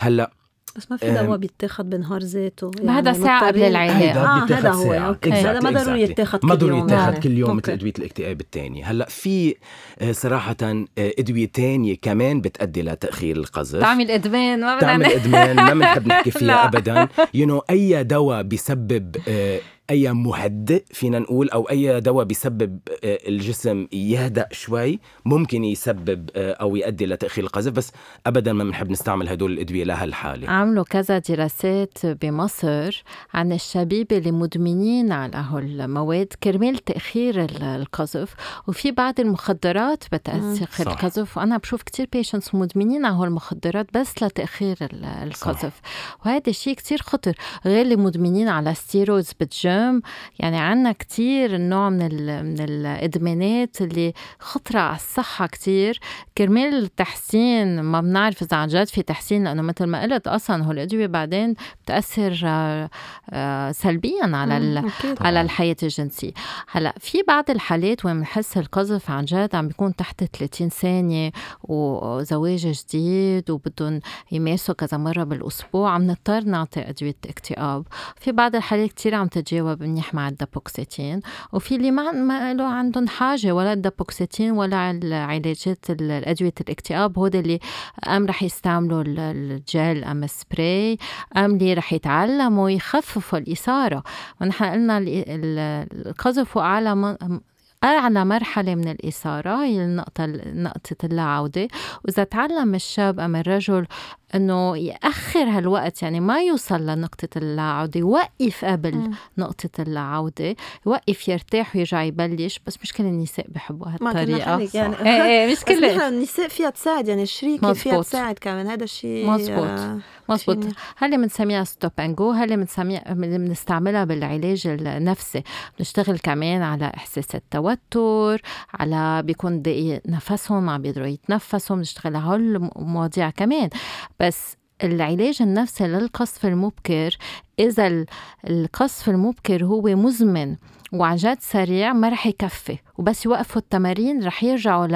هلأ بس ما في دواء بيتاخد بنهار ذاته يعني هذا ساعة قبل العيادة هذا هو هذا ما ضروري يتاخد كل يوم مثل أدوية الاكتئاب التاني. هلأ في صراحة أدوية تانية كمان بتأدي لتأخير القذف. تعمل إدمان ما بنحب نحكي فيها أبدا. أي دواء بيسبب أي مهدئ فينا نقول أو أي دواء بيسبب الجسم يهدأ شوي ممكن يسبب أو يؤدي لتأخير القذف بس أبداً ما بنحب نستعمل هدول الأدوية لها الحالة. عملوا كذا دراسات بمصر عن الشبيبة اللي مدمنين على هالمواد كرمال تأخير القذف. وفي بعض المخدرات بتأخر القذف وأنا بشوف كتير بيشنس مدمنين على هالمخدرات بس لتأخير القذف وهذا شيء كتير خطر. غير اللي مدمنين على الستيرويدز بالجيم يعني عنا كتير نوع من الإدمانات اللي خطرة على الصحة كتير كرمال التحسين. ما بنعرف إذا عن جد في تحسين لأنه مثل ما قلت أصلا هو الأدوية بعدين بتأثر سلبيا على الحياة الجنسية. هلأ في بعض الحالات وين بنحس القذف عن جد عم بيكون تحت 30 ثانية وزواج جديد وبدهم يمارسوا كذا مرة بالأسبوع عم نضطر نعطي أدوية اكتئاب. في بعض الحالات كتير عم تتجاوز سوا بنيح مع الدابوكسيتين، وفي اللي ما له عندهم حاجة ولا الدابوكسيتين ولا العلاجات الأدوية الاكتئاب، هو اللي أم رح يستعملوا الجل أم السبراي أم اللي رح يتعلموا ويخففوا الإثارة. ونحن قلنا القذف أعلى مرحلة من الإثارة هي نقطة اللاعودة. وإذا تعلم الشاب أم الرجل أنه يأخر هالوقت، يعني ما يوصل لنقطة اللاعودة، يوقف قبل نقطة اللاعودة، يوقف يرتاح ويرجع يبلش. بس مش كل النساء بحبوا هالطريقة، ما يعني مش كل النساء فيها تساعد، يعني الشريكة فيها تساعد كمان. هذا الشيء مزبوط. هل منسميها ستوب أند جو، هل منستعملها بالعلاج النفسي. بنشتغل كمان على إحساس التوتر، على بيكون ضيق نفسهم ما بيقدروا يتنفسوا، بنشتغل على هالمواضيع كمان. بس العلاج النفسي للقصف المبكر، إذا القصف المبكر هو مزمن وعجاد سريع ما رح يكفي، وبس يوقفوا التمارين رح يرجعوا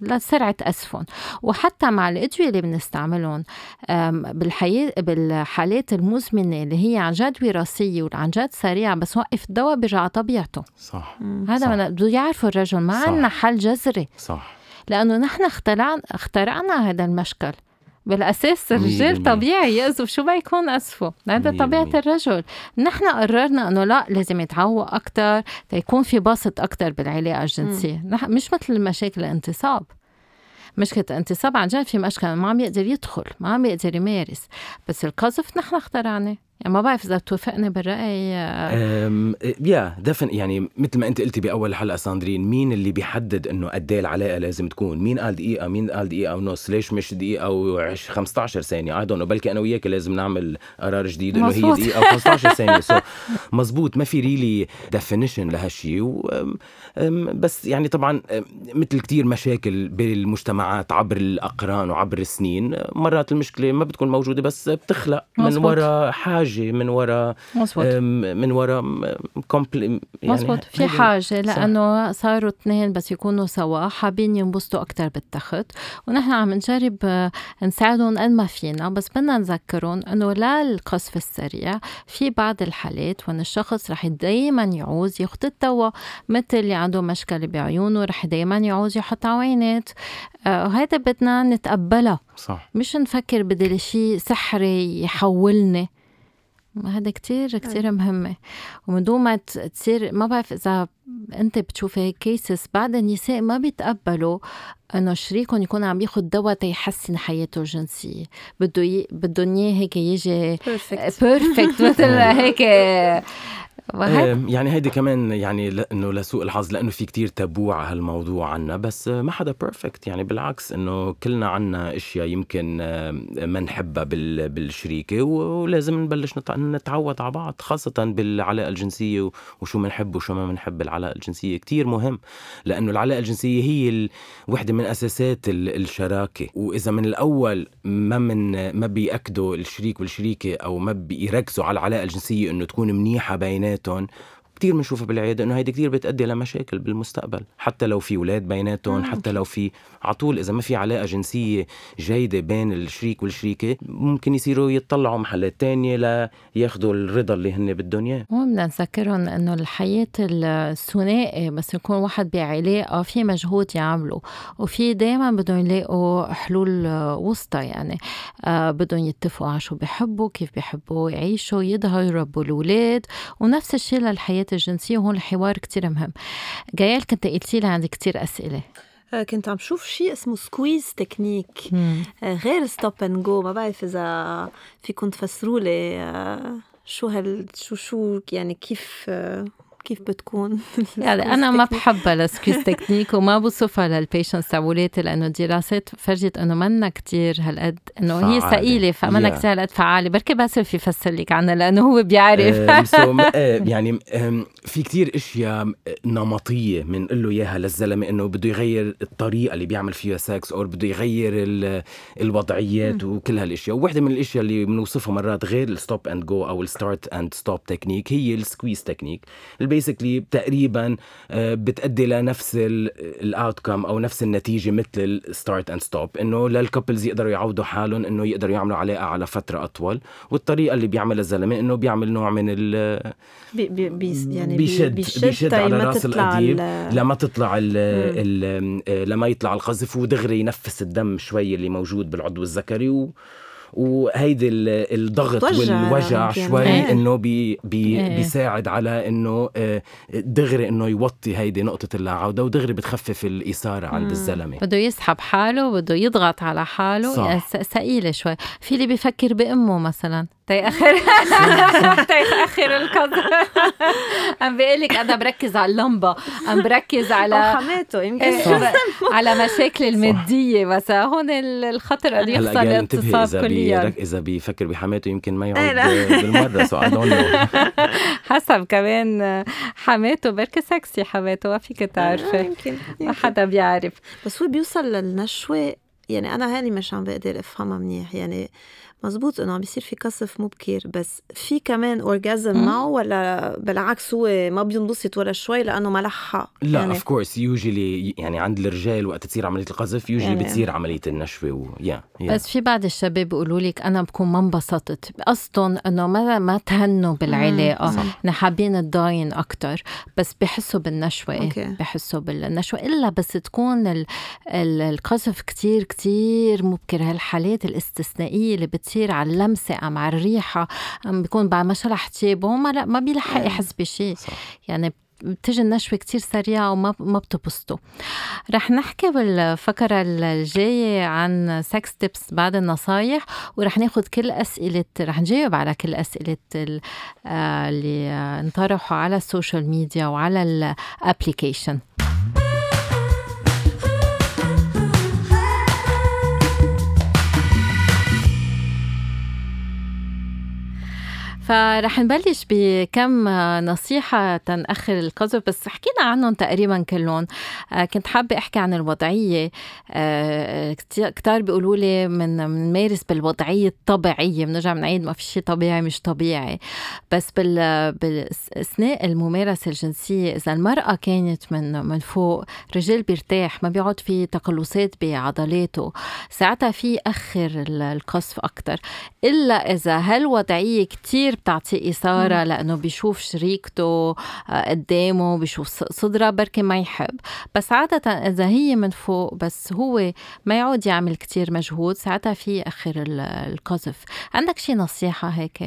لسرعة أسفهم. وحتى مع الأدوية اللي بنستعملهم بالحالات المزمنة اللي هي عجاد وراثية والعنجاد سريع، بس وقف الدواء برجع طبيعته. صح. هذا بده يعرفه الرجل، ما عندنا حل جذري. صح. لأنه نحن اخترعنا هذا المشكل. بالأساس الرجال طبيعي يأذوا، شو ما يكون أسفه، هذا طبيعة الرجل. نحن قررنا أنه لا، لازم يتعوق أكتر، يكون في بسط أكتر بالعلاقة الجنسية. مش مثل مشاكل الانتصاب. مشكلة الانتصاب عن جد في مشكلة، ما عم يقدر يدخل، ما عم يقدر يمارس. بس القذف نحن اخترعناه. يعني ما بعرف إذا توافقني بالرأي. يعني مثل ما أنت قلتي بأول حلقة ساندرين، مين اللي بيحدد إنه قديه العلاقة لازم تكون؟ مين قال دقيقة، مين قال دقيقة ونص، ليش مش دقيقة و 15 ثانية؟ I don't know. بلكي أنا وياك لازم نعمل قرار جديد إنه هي دقيقة و 15 ثانية. مزبوط، ما في ريلي definition لهالشي. بس يعني طبعا مثل كتير مشاكل بالمجتمعات عبر الأقران وعبر السنين، مرات المشكلة ما بتكون موجودة بس بتخلق من وراء حاجة، من وراء يعني في حاجة. لأنه صاروا اثنين بس يكونوا سوا حابين ينبسطوا أكتر بالتخت، ونحن عم نجرب نساعدهم قد ما فينا. بس بدنا نذكرهم أنه لا القصف السريع في بعض الحالات، وأن الشخص رح دايما يعوز يخطط الدواء. مثل اللي عنده مشكلة بعيونه رح دايما يعوز يحط عوينات، وهذا بدنا نتقبله. صح. مش نفكر بدل شيء سحري يحولني. هذا كتير كتير مهمة. ومن دون ما تصير، ما بعرف إذا أنت بتشوف هيك كيسز، بعد النساء ما بيتقبلوا أنه شريكهم يكون عم ياخد دواء تيحسن حياته الجنسية. بدهم إياه هيك يجي بيرفكت مثل هيك. يعني هيدي كمان يعني إنه لسوء الحظ، لأنه في كتير تابو على هالموضوع عنا، بس ما حدا بيرفكت. يعني بالعكس، إنه كلنا عنا أشياء يمكن ما نحبها بالشريكة، ولازم نبلش نتعود على بعض، خاصة بالعلاقة الجنسية، وشو منحب وشو ما منحب بالعلاقة الجنسية كتير مهم. لأنه العلاقة الجنسية هي واحدة من أساسات الشراكة، وإذا من الأول ما بيأكدوا الشريك والشريكة أو ما بيركزوا على العلاقة الجنسية إنه تكون منيحة بينات، كتير بنشوفه بالعيادة إنه هيدا كتير بتأدي لمشاكل بالمستقبل، حتى لو في ولاد بيناتهم، حتى لو في عطول. إذا ما في علاقة جنسية جيدة بين الشريك والشريكة، ممكن يصيروا يتطلعوا محلات تانية لياخدوا الرضا اللي هن بالدنيا. ومنا نذكرهم إنه الحياة الثنائية، بس يكون واحد بعلاقة في مجهود يعملوا، وفي دائما بدهم يلاقوا حلول وسطى. يعني بدهم يتفقوا على شو بيحبوا، كيف بيحبوا يعيشوا، يضهوا يربوا الولاد، ونفس الشيء للحياة الجنسية. وهون الحوار كتير مهم. جايال، كنت قلتي لي عندي كتير أسئلة. كنت عم شوف شيء اسمه سكويز تكنيك غير ستوب أند جو، ما بعرف إذا فيكم تفسروا لي شو شو يعني كيف بتكون. يعني أنا ما بحبها للسكويز تكنيك، وما بوصفها للبيشنس تبعولاتي، لأنه الدراسات فرجت إنه منا كتير هالقد، إنه هي ثقيلة، فمنا كتير هالقد فعالة. بركي باسل في فسر لك عنها لأنه هو بيعرف. يعني في كتير إشياء نمطية من قلوا إياها للزلمة، إنه بده يغير الطريقة اللي بيعمل فيها سكس، أو بده يغير الوضعيات وكل هالإشياء. وواحدة من الإشياء اللي بنوصفها مرات غير الستوب أند جو أو الستارت أند ستوب تكنيك هي السكويز تكنيك. فبيسكلي تقريبا بتأدي لنفس الاوتكم او نفس النتيجه مثل الستارت اند ستوب، انه للكابلز يقدروا يعودوا حالهم انه يقدروا يعملوا علاقه على فتره اطول. والطريقه اللي بيعملها الزلمه انه بيعمل نوع من ال يعني بيشد على راس القضيب لما تطلع لما يطلع القذف ودغري ينفس الدم شوي اللي موجود بالعضو الذكري، وهيدي الضغط والوجع شوي انه بيساعد على انه دغري انه يوطي هيدي نقطة اللاعودة، ودغري بتخفف الإثارة عند الزلمة. بده يسحب حاله، بده يضغط على حاله، ثقيلة شوي. في اللي بيفكر بأمه مثلا تأخر القذف، أم بقلك أنا بركز على اللمبة، أم بركز على حماته، يمكن على مشاكل المادية مثلا. هون الخطر قد يحصل اتصاب كليا. إذا بيفكر بحماته يمكن ما يعود بالمرة سؤال حسب كمان حماته، بركة سكسي حماته ما فيك تعرفه، ما حدا بيعرف. بس هو بيوصل للنشوة، يعني أنا هالي مش عم بقدر أفهمها منيح. يعني مزبوط إنه عم بيصير في قصف مبكر، بس في كمان أورجازم معه ولا بالعكس هو ما بينبسط ولا شوي لأنه ما لحق؟ لا يعني of course usually يعني عند الرجال وقت تصير عملية القذف usually يعني بتصير عملية النشوة بس في بعض الشباب بيقولوا لك أنا بكون ما انبسطت، أصلاً إنه ما تهنوا بالعلاقة، نحابين الداين أكتر، بس بحسوا بالنشوة بحسوا بالنشوة إلا بس تكون القذف كتير كتير مبكر. هالحالات الاستثنائية اللي بتصير على اللمسة أم على الريحة أم بيكون بعد ما شلح تيبه وما ما بيلحق يحس بشيء، يعني بتجي النشوة كتير سريعة وما بتبسطه. رح نحكي بالفقرة الجاية عن سكس تيبس، بعد النصايح، ورح ناخد كل أسئلة، رح نجاوب على كل أسئلة اللي انطرحوا على السوشيال ميديا وعلى الابليكيشن. فرح نبلش بكم نصيحة تنأخر القذف، بس حكينا عنهم تقريبا كلهم. كنت حابة أحكي عن الوضعية. كتار بيقولوا لي من مارس بالوضعية الطبيعية، بنرجع بنعيد ما في شيء طبيعي مش طبيعي، بس بالأثناء الممارسة الجنسية إذا المرأة كانت من فوق، رجال بيرتاح، ما بيقعد في تقلصات بعضلاته، ساعتها في أخر القذف أكتر. إلا إذا هالوضعية كتير بتعطي إثارة لأنه بيشوف شريكته قدامه، بيشوف صدره، بركي ما يحب. بس عادة إذا هي من فوق بس هو ما يعود يعمل كتير مجهود، ساعتها في آخر القذف. عندك شي نصيحة هيك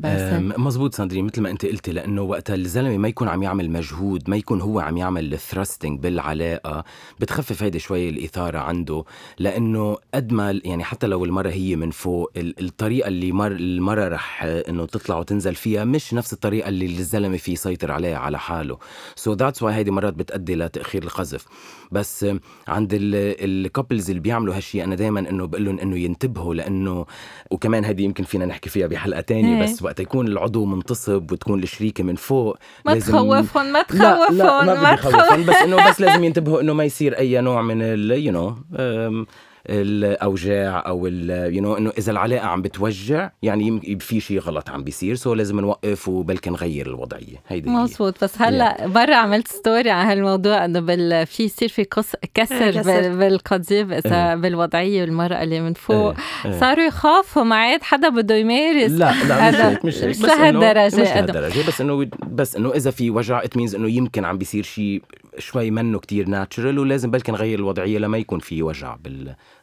باسل؟ مزبوط ساندري، مثل ما أنت قلتي، لأنه وقت الزلمة ما يكون عم يعمل مجهود، ما يكون هو عم يعمل الثرستنج بالعلاقة، بتخفف هيدا شوي الإثارة عنده. لأنه قد ما يعني حتى لو المرة هي من فوق، الطريقة اللي المرة رح إنه تطلع وتنزل فيها مش نفس الطريقة اللي الزلمة فيه يسيطر عليها على حاله. So that's why هيدي مرات بتأدي لتأخير القذف. بس عند الكابلز اللي بيعملوا هالشي أنا دايما إنه بقلهم إنه ينتبهوا، لأنه وكمان هذه يمكن فينا نحكي فيها بحلقة تانية، بس وقت يكون العضو منتصب وتكون الشريكة من فوق ما تخوفهم بس إنه بس لازم ينتبهوا إنه ما يصير أي نوع من الأوجاع أو إنه إذا العلاقة عم بتوجع يعني في شيء غلط عم بيصير، سو لازم نوقف وبلكن نغير الوضعية. هيدي مظبوط. بس هلا مرة عملت ستوري عن هالموضوع إنه في يصير في كسر بالقضيب بالوضعية والمرأة اللي من فوق، صاروا يخافوا ما عاد حدا بده يمارس. لا مش لهالدرجة، بس إنه إذا في وجع it means إنه يمكن عم بيصير شيء شوي منه كتير ناتشرال، ولازم بلكن نغير الوضعية لما يكون في وجع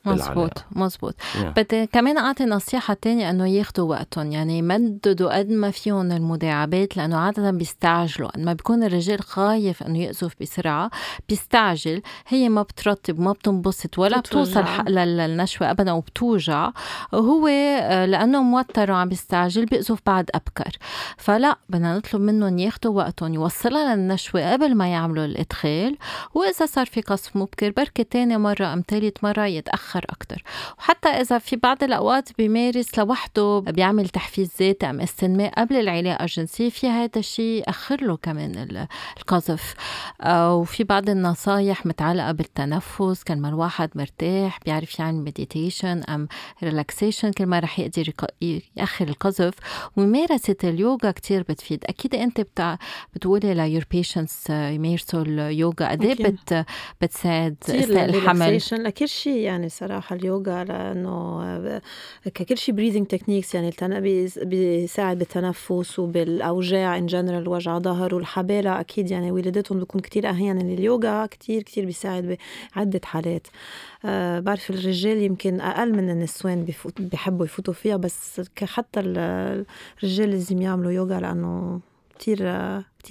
مزبوط. بدي كمان أعطي نصيحة تانية، أنه ياخدوا وقتهم، يعني مددوا قد ما فيهم المداعبات، لأنه عادة بيستعجلوا. لما بيكون الرجال خايف أنه يقذف بسرعة بيستعجل، هي ما بترطب، ما بتنبسط، ولا بتوصل للنشوة أبدا، وبتوجع. وهو لأنه موتر وعم بيستعجل بيقذف بعد أبكر. فلا، بدنا نطلب منهم ياخدوا وقتهم، يوصلها للنشوة قبل ما يعملوا الإدخال. وإذا صار في قصف مبكر بركة تاني مرة أم تالت مرة يتأخر بتأخر أكتر. وحتى إذا في بعض الأوقات بيمارس لوحده بيعمل تحفيز ذاتي أم استنماء قبل العلاقة الجنسية، في هذا الشيء أخر له كمان القذف. وفي بعض النصايح متعلقة بالتنفس، كل ما الواحد مرتاح بيعرف يعني مديتيشن أم ريلاكسيشن، كل ما رح يقدر يأخر القذف. وممارسة اليوغا كتير بتفيد. أكيد أنت بتقولي ليور بيشنس يمارسوا اليوغا قديه بتساعد أثناء الحمل؟ لكل شيء يعني صراحة اليوغا، لأنه ككل شيء بريزنج تكنيكس يعني بيساعد بالتنفس وبالأوجاع إن جنرال، وجع ظهر والحبالة أكيد يعني ولادتهم بيكون كتير أحيانا يعني اليوغا كتير كتير بيساعد بعدة حالات. بعرف الرجال يمكن أقل من النسوان بيحبوا يفوتوا فيها، بس حتى الرجال لازم يعملوا يوغا لأنه كتير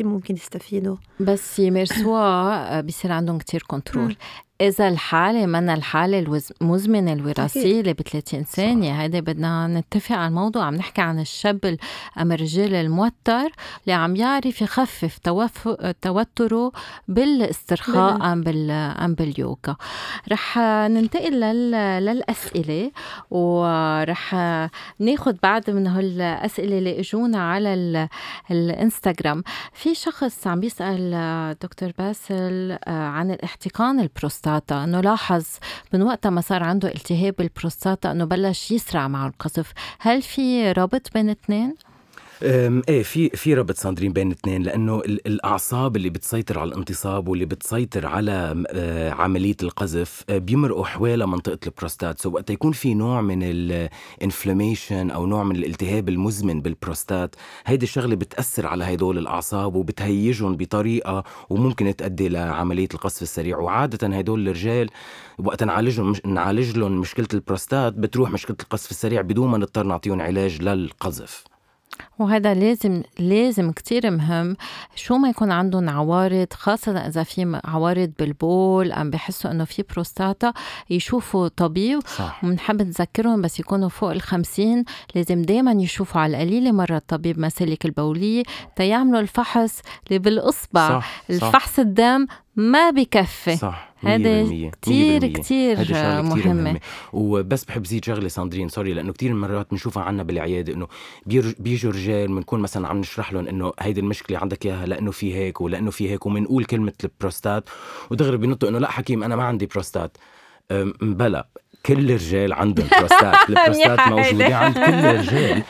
ممكن يستفيدوا، بس يمارسوها بيصير عندهم كتير كنترول. إذا الحالة منا الحالة المزمنة الوراثية اللي ب30 ثانية، هيدا بدنا نتفق على الموضوع. عم نحكي عن الشاب أم الرجل الموتر اللي عم يعرف يخفف توتره بالاسترخاء أم باليوغا. رح ننتقل للأسئلة، ورح ناخد بعد من هالأسئلة اللي اجونا على الانستغرام. في شخص عم بيسأل دكتور باسل عن الاحتقان البروستات، أنه لاحظ من وقت ما صار عنده التهاب البروستاتا أنه بلش يسرع معه القذف. هل في رابط بين اثنين؟ ايه في ربط ساندرين بين الاثنين، لانه الاعصاب اللي بتسيطر على الانتصاب واللي بتسيطر على عمليه القذف بيمرقوا حوالي منطقه البروستات. سو وقت يكون في نوع من الانفلاميشن او نوع من الالتهاب المزمن بالبروستات، هيدي الشغله بتاثر على هدول الاعصاب وبتهيجهم بطريقه وممكن تؤدي لعمليه القذف السريع. وعاده هدول الرجال وقت نعالج لهم مشكله البروستات بتروح مشكله القذف السريع بدون ما نضطر نعطيهم علاج للقذف. وهذا لازم كتير مهم، شو ما يكون عندهم عوارض، خاصة إذا في عوارض بالبول أم بحسوا أنه في بروستاتا يشوفوا طبيب. ومنحب نذكرهم بس يكونوا فوق 50 لازم دايما يشوفوا على القليلة مرة الطبيب مسالك البولية تيعملوا الفحص اللي بالإصبع. الفحص الدم ما بكفي. صح. هذا كتير مهمة. وبس بحب زيد شغلة ساندرين، سوري، لأنه كتير مرات بنشوفها عنا بالعيادة إنه بيجوا رجال بنكون مثلا عم نشرح لهم إنه هيدي المشكلة عندك إياها لأنه في هيك ولأنه في هيك، ومنقول كلمة البروستات ودغري بينطوا إنه لا حكيم أنا ما عندي بروستات. بلا، كل الرجال عندهم بروستات. البروستات موجودة عند كل الرجال،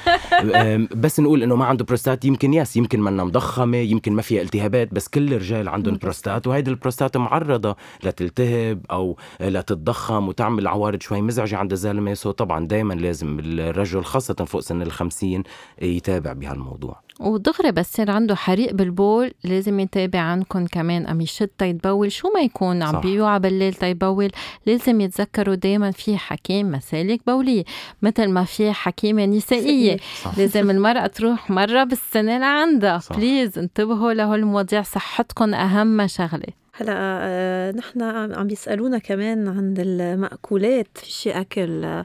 بس نقول إنه ما عنده بروستات. يمكن يمكن منا مضخمة، يمكن ما فيها التهابات، بس كل الرجال عندهم بروستات، وهيدي البروستات معرضة لتلتهب أو لتتضخم وتعمل عوارض شوي مزعجة عند الزلمة. سو طبعا دايما لازم الرجل خاصة فوق سن 50 يتابع بهالموضوع. ودغري بس صار عنده حريق بالبول لازم يتابع عنكم كمان، أم يشد تيتبول، شو ما يكون عم بيوعى بالليل تيتبول، لازم يتذكروا دايما في حكيم مسالك بولية مثل ما في حكيمة نسائية. لازم المرأة تروح مرة بالسنة لعندها. بليز انتبهوا لهالمواضيع، صحتكم أهم شغلة. هلا نحن عم يسألونا كمان عن المأكولات، في شيء أكل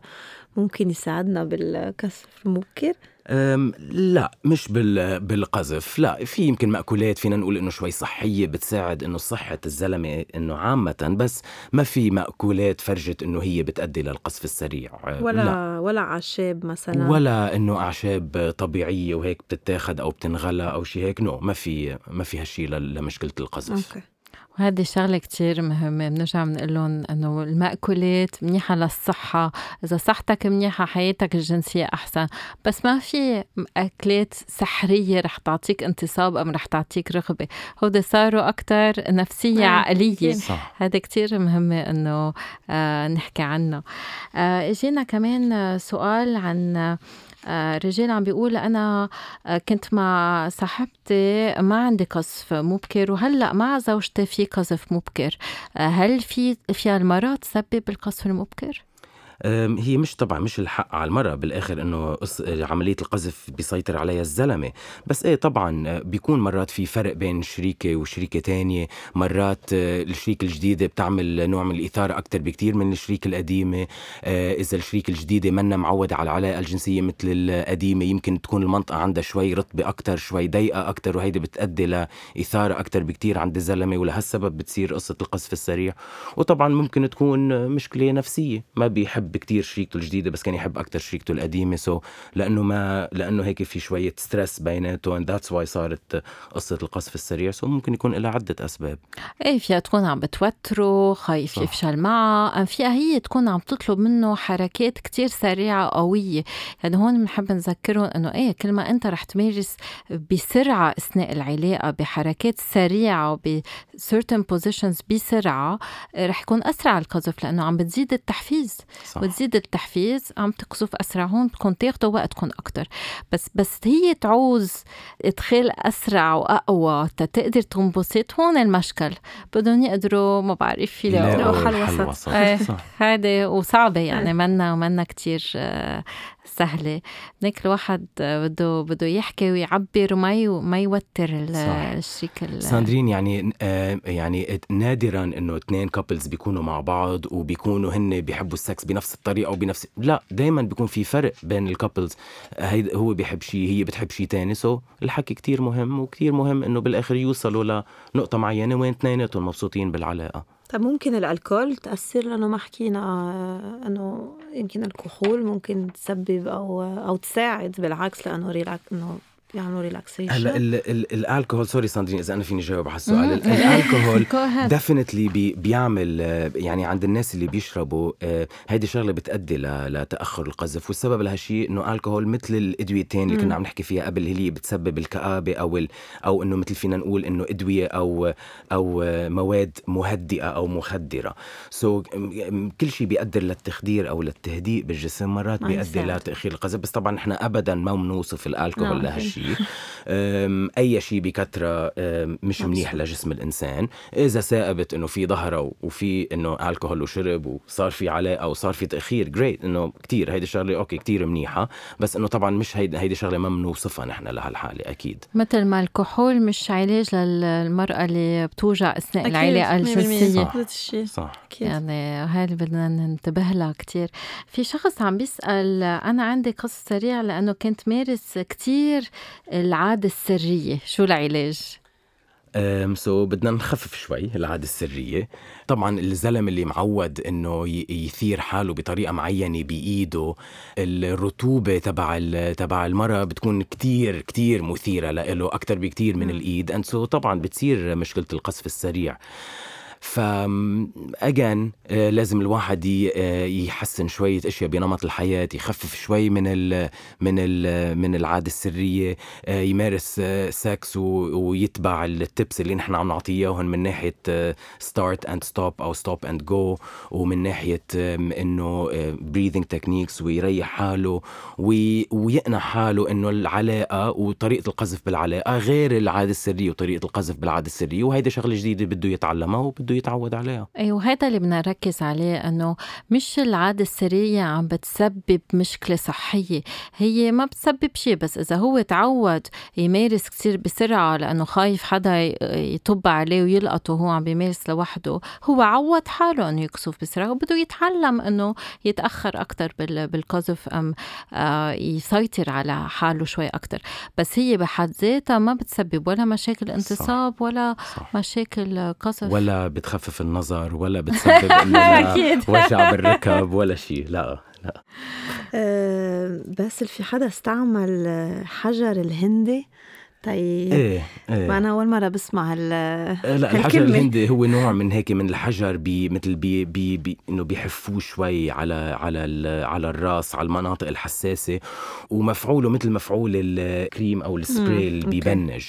ممكن يساعدنا بالكسر المبكر؟ لا، مش بالقذف. لا، في يمكن مأكولات فينا نقول إنه شوي صحية بتساعد إنه صحة الزلمة إنه عامة، بس ما في مأكولات فرجت إنه هي بتأدي للقذف السريع. ولا أعشاب مثلا، ولا إنه أعشاب طبيعية وهيك بتتاخد أو بتنغلى أو شيء هيك. ما في هالشيء لمشكلة القذف. أوكي. وهذه شغلة كتير مهمة، بنرجع بنقول لهم إنه المأكولات منيحة للصحة، إذا صحتك منيحة حياتك الجنسية أحسن، بس ما في أكلات سحرية رح تعطيك انتصاب أم رح تعطيك رغبة. هودا صاروا أكتر نفسية عقلية. هذا كتير مهمة إنه نحكي عنه. إجينا كمان سؤال عن رجال عم بيقول أنا كنت مع صاحبتي ما عندي قذف مبكر، وهلأ مع زوجتي في قذف مبكر، هل فيها المرض تسبب القذف المبكر؟ هي مش طبعا مش الحق على المرأة بالآخر إنه عملية القذف بيسيطر عليها الزلمة، بس إيه طبعا بيكون مرات في فرق بين شريكة وشريكة تانية، مرات الشريك الجديدة بتعمل نوع من الإثارة أكتر بكتير من الشريك القديمة. إذا الشريك الجديدة منا معودة على العلاقة الجنسية مثل القديمة، يمكن تكون المنطقة عندها شوي رطبة أكتر، شوي ضيقة أكتر، وهيدا بتأدي لإثارة أكتر بكتير عند الزلمة، ولهالسبب بتصير قصة القذف السريع. وطبعا ممكن تكون مشكلة نفسية، ما بيحب كتير شريكته الجديدة بس كان يحب أكتر شريكته القديمة، لأنه هيك في شوية ستريس بيناتهم، that's why صارت قصة القذف السريع. ممكن يكون لها عدة أسباب، إيه فيها تكون عم بتوتره، خايف يفشل معه، فيها هي تكون عم تطلب منه حركات كتير سريعة قوية. يعني هون بنحب نذكرهم إنه إيه كل ما أنت رح تمارس بسرعة أثناء العلاقة بحركات سريعة وب certain positions بسرعة، رح يكون أسرع القذف، لأنه عم بتزيد التحفيز. صح. وتزيد التحفيز عم تقذف أسرع، هون بتكون تاخده وقتكم أكتر. بس هي تعوز إدخال أسرع وأقوى تقدر تنبسط، هون المشكل بدون يقدروا ما بعرف في حل وسط هذا، وصعبة يعني منا كتير سهلة. هيك الواحد بده يحكي ويعبر وما يوتر الشكل. ساندرين يعني نادرا انه اثنين كابلز بيكونوا مع بعض وبيكونوا هن بيحبوا السكس بنفس الطريقة وبنفس، لا دايما بيكون في فرق بين الكابلز، هو بيحب شيء هي بتحب شيء تاني. الحكي كتير مهم، وكتير مهم انه بالاخر يوصلوا لنقطة معينة وين اثنيناتهم مبسوطين بالعلاقة. طب ممكن الألكول تأثر، لأنه ما حكينا أنه يمكن الكحول ممكن تسبب أو تساعد، بالعكس لأنه يعملوا ريلاكسيشن. هلا الالكهول، سوري ساندرين اذا انا فيني جاوب على السؤال. الالكهول ديفينتلي بيعمل يعني عند الناس اللي بيشربوا هيدي شغله بتؤدي لتاخر القذف، والسبب لهالشيء انه الكحول مثل الادويتين اللي كنا عم نحكي فيها قبل، اللي بتسبب الكآبه او انه مثل فينا نقول انه ادويه او مواد مهدئه او مخدره. كل شيء بيؤدي للتخدير او للتهدئ بالجسم، مرات بيؤدي لتاخير القذف، بس طبعا نحن ابدا ما بنوصف الالكحول لهالشيء. أي شيء بكثرة مش منيح لجسم الإنسان. إذا ثابت إنه في ظهره وفي إنه الكحول وشرب وصار في علاقة وصار في تأخير، great إنه كتير هيدي شغلة أوكي كتير منيحة، بس إنه طبعا مش هيدي شغلة ما منوصفها نحن لهالحالة أكيد. مثل ما الكحول مش علاج للمرأة اللي بتوجع أثناء العلاقة الجنسية. صح. يعني هاي بدنا ننتبه لها كتير. في شخص عم بيسأل أنا عندي قصة سريعة لأنه كنت مارس كتير العادة السرية، شو العلاج؟ بدنا نخفف شوي العادة السرية. طبعا الزلم اللي معود انه يثير حاله بطريقة معينة بإيده، الرطوبة تبع المرأة بتكون كتير كتير مثيرة له أكتر بكتير من الإيد، طبعا بتصير مشكلة القذف السريع. فأجان لازم الواحد يحسن شوية أشياء بنمط الحياة، يخفف شوي من العادة السرية، يمارس سكس ويتبع التبس اللي نحن عم نعطيهن من ناحية start and stop أو stop and go، ومن ناحية إنه breathing techniques، ويريح حاله ويقنع حاله إنه العلاقة وطريقة القذف بالعلاقة غير العادة السرية وطريقة القذف بالعادة السرية، وهيدا شغلة جديدة بده يتعلمها وبده يتعود عليها. أيوة هذا اللي بدنا نركز عليه، أنه مش العادة السرية عم بتسبب مشكلة صحية، هي ما بتسبب شيء، بس إذا هو تعود يمارس كتير بسرعة لأنه خايف حدا يطب عليه ويلقطه وهو عم بيمارس لوحده، هو عود حاله أنه يقذف بسرعة، وبده يتعلم أنه يتأخر أكتر بالقذف، أم يسيطر على حاله شوي أكتر. بس هي بحد ذاتها ما بتسبب ولا مشاكل انتصاب، ولا مشاكل قذف، ولا بتخفف النظر، ولا بتسبب وجع بالركب ولا شيء. لا. بس في حدا استعمل حجر الهندي. طيب. أنا أول مرة بسمع الحجر الهندي هو نوع من هيك من الحجر مثل إنه بيحفوه شوي على الرأس، على المناطق الحساسة، ومفعوله مثل مفعول الكريم أو السبراي اللي بيبنج.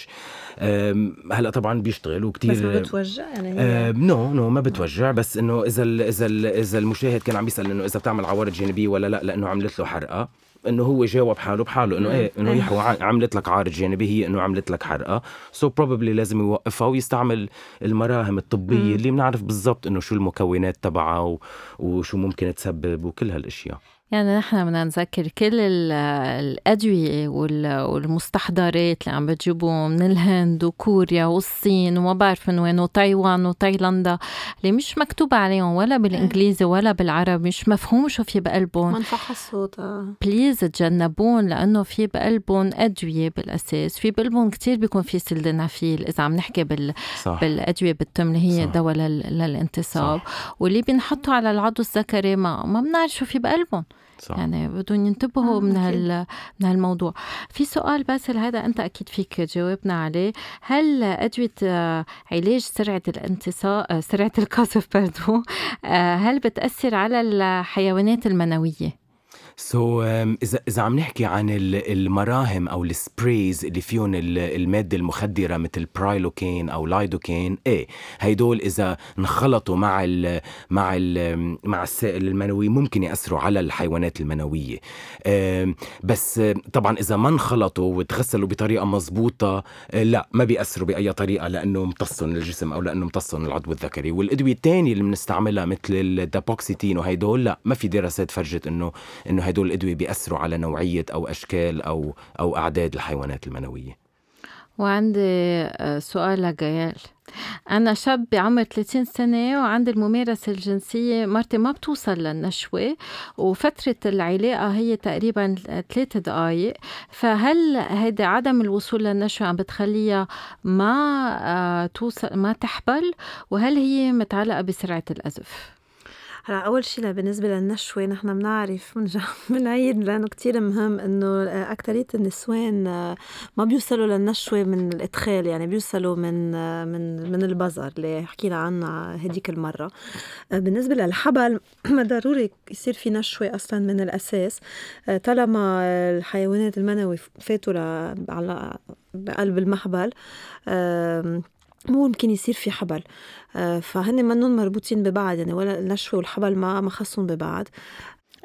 هلا طبعا بيشتغل وكتير، بس ما بتوجع يعني. نو ما بتوجع، بس إنه إذا المشاهد كان عم بيسأل إنه إذا بتعمل عوارض جانبية ولا لا، لأنه عملت له حرقة. انه هو جاوب حاله بحاله انه ايه انه هي عملت لك عارض جانبي، هي انه عملت لك حرقه، سو بروبلي لازم يوقفها ويستعمل المراهم الطبيه اللي بنعرف بالضبط انه شو المكونات تبعها وشو ممكن تسبب وكل هالاشياء. يعني نحن بدنا نذكر كل الأدوية والمستحضرات اللي عم بتجيبوا من الهند وكوريا والصين وما بعرف من وين وتايوان وتايلندا اللي مش مكتوب عليهم ولا بالإنجليزي ولا بالعربي، مش مفهوم شو في بقلبهم، منفح الصوت بليز تجنبون، لأنه في بقلبهم أدوية بالأساس، في بقلبهم كتير بيكون في سلدنافيل إذا عم نحكي بالأدوية بالتم اللي هي دواء للانتصاب، واللي بنحطه على العضو الذكري ما بنعرف شو في بقلبهم. صح. يعني بدون ينتبهوا من هالموضوع. في سؤال باسل هذا أنت أكيد فيك جاوبنا عليه، هل أدوية علاج سرعة الانتصاب سرعة القصف هل بتأثر على الحيوانات المنوية؟ إذا عم نحكي عن المراهم أو السبريز اللي فيهم المادة المخدرة مثل برايلوكين أو لايدوكين، إيه هيدول إذا انخلطوا مع السائل المنوي ممكن يأثروا على الحيوانات المنوية، بس طبعا إذا ما انخلطوا وتغسلوا بطريقة مضبوطة لا ما بيأثروا بأي طريقة، لأنه امتصن الجسم أو لأنه امتصن العضو الذكري. والأدوية الثانية اللي بنستعملها مثل الدابوكسيتين وهيدول لا، ما في دراسات فرجت إنه هدول الأدوية بيأثروا على نوعية أو أشكال أو أعداد الحيوانات المنوية. وعندي سؤال لجيال، أنا شاب بعمر 30 سنة وعندي الممارسة الجنسية، مرتي ما بتوصل للنشوة وفترة العلاقة هي تقريبا 3 دقايق، فهل هذا عدم الوصول للنشوة عم بتخليها ما توصل ما تحبل، وهل هي متعلقة بسرعة الأزف؟ هلا أول شيء بالنسبة للنشوة نحن بنعرف بنعيد لأنه كتير مهم إنه أكترية النسوان ما بيوصلوا للنشوة من الإدخال، يعني بيوصلوا من البزر اللي حكينا عنه هديك المرة. بالنسبة للحبل ما ضروري يصير في نشوة أصلا من الأساس، طالما الحيوانات المنوي فاتوا على قلب المحبل ممكن يصير في حبل، فهن منهم مربوطين ببعض، يعني ولا النشوة والحبل ما خصهم ببعض.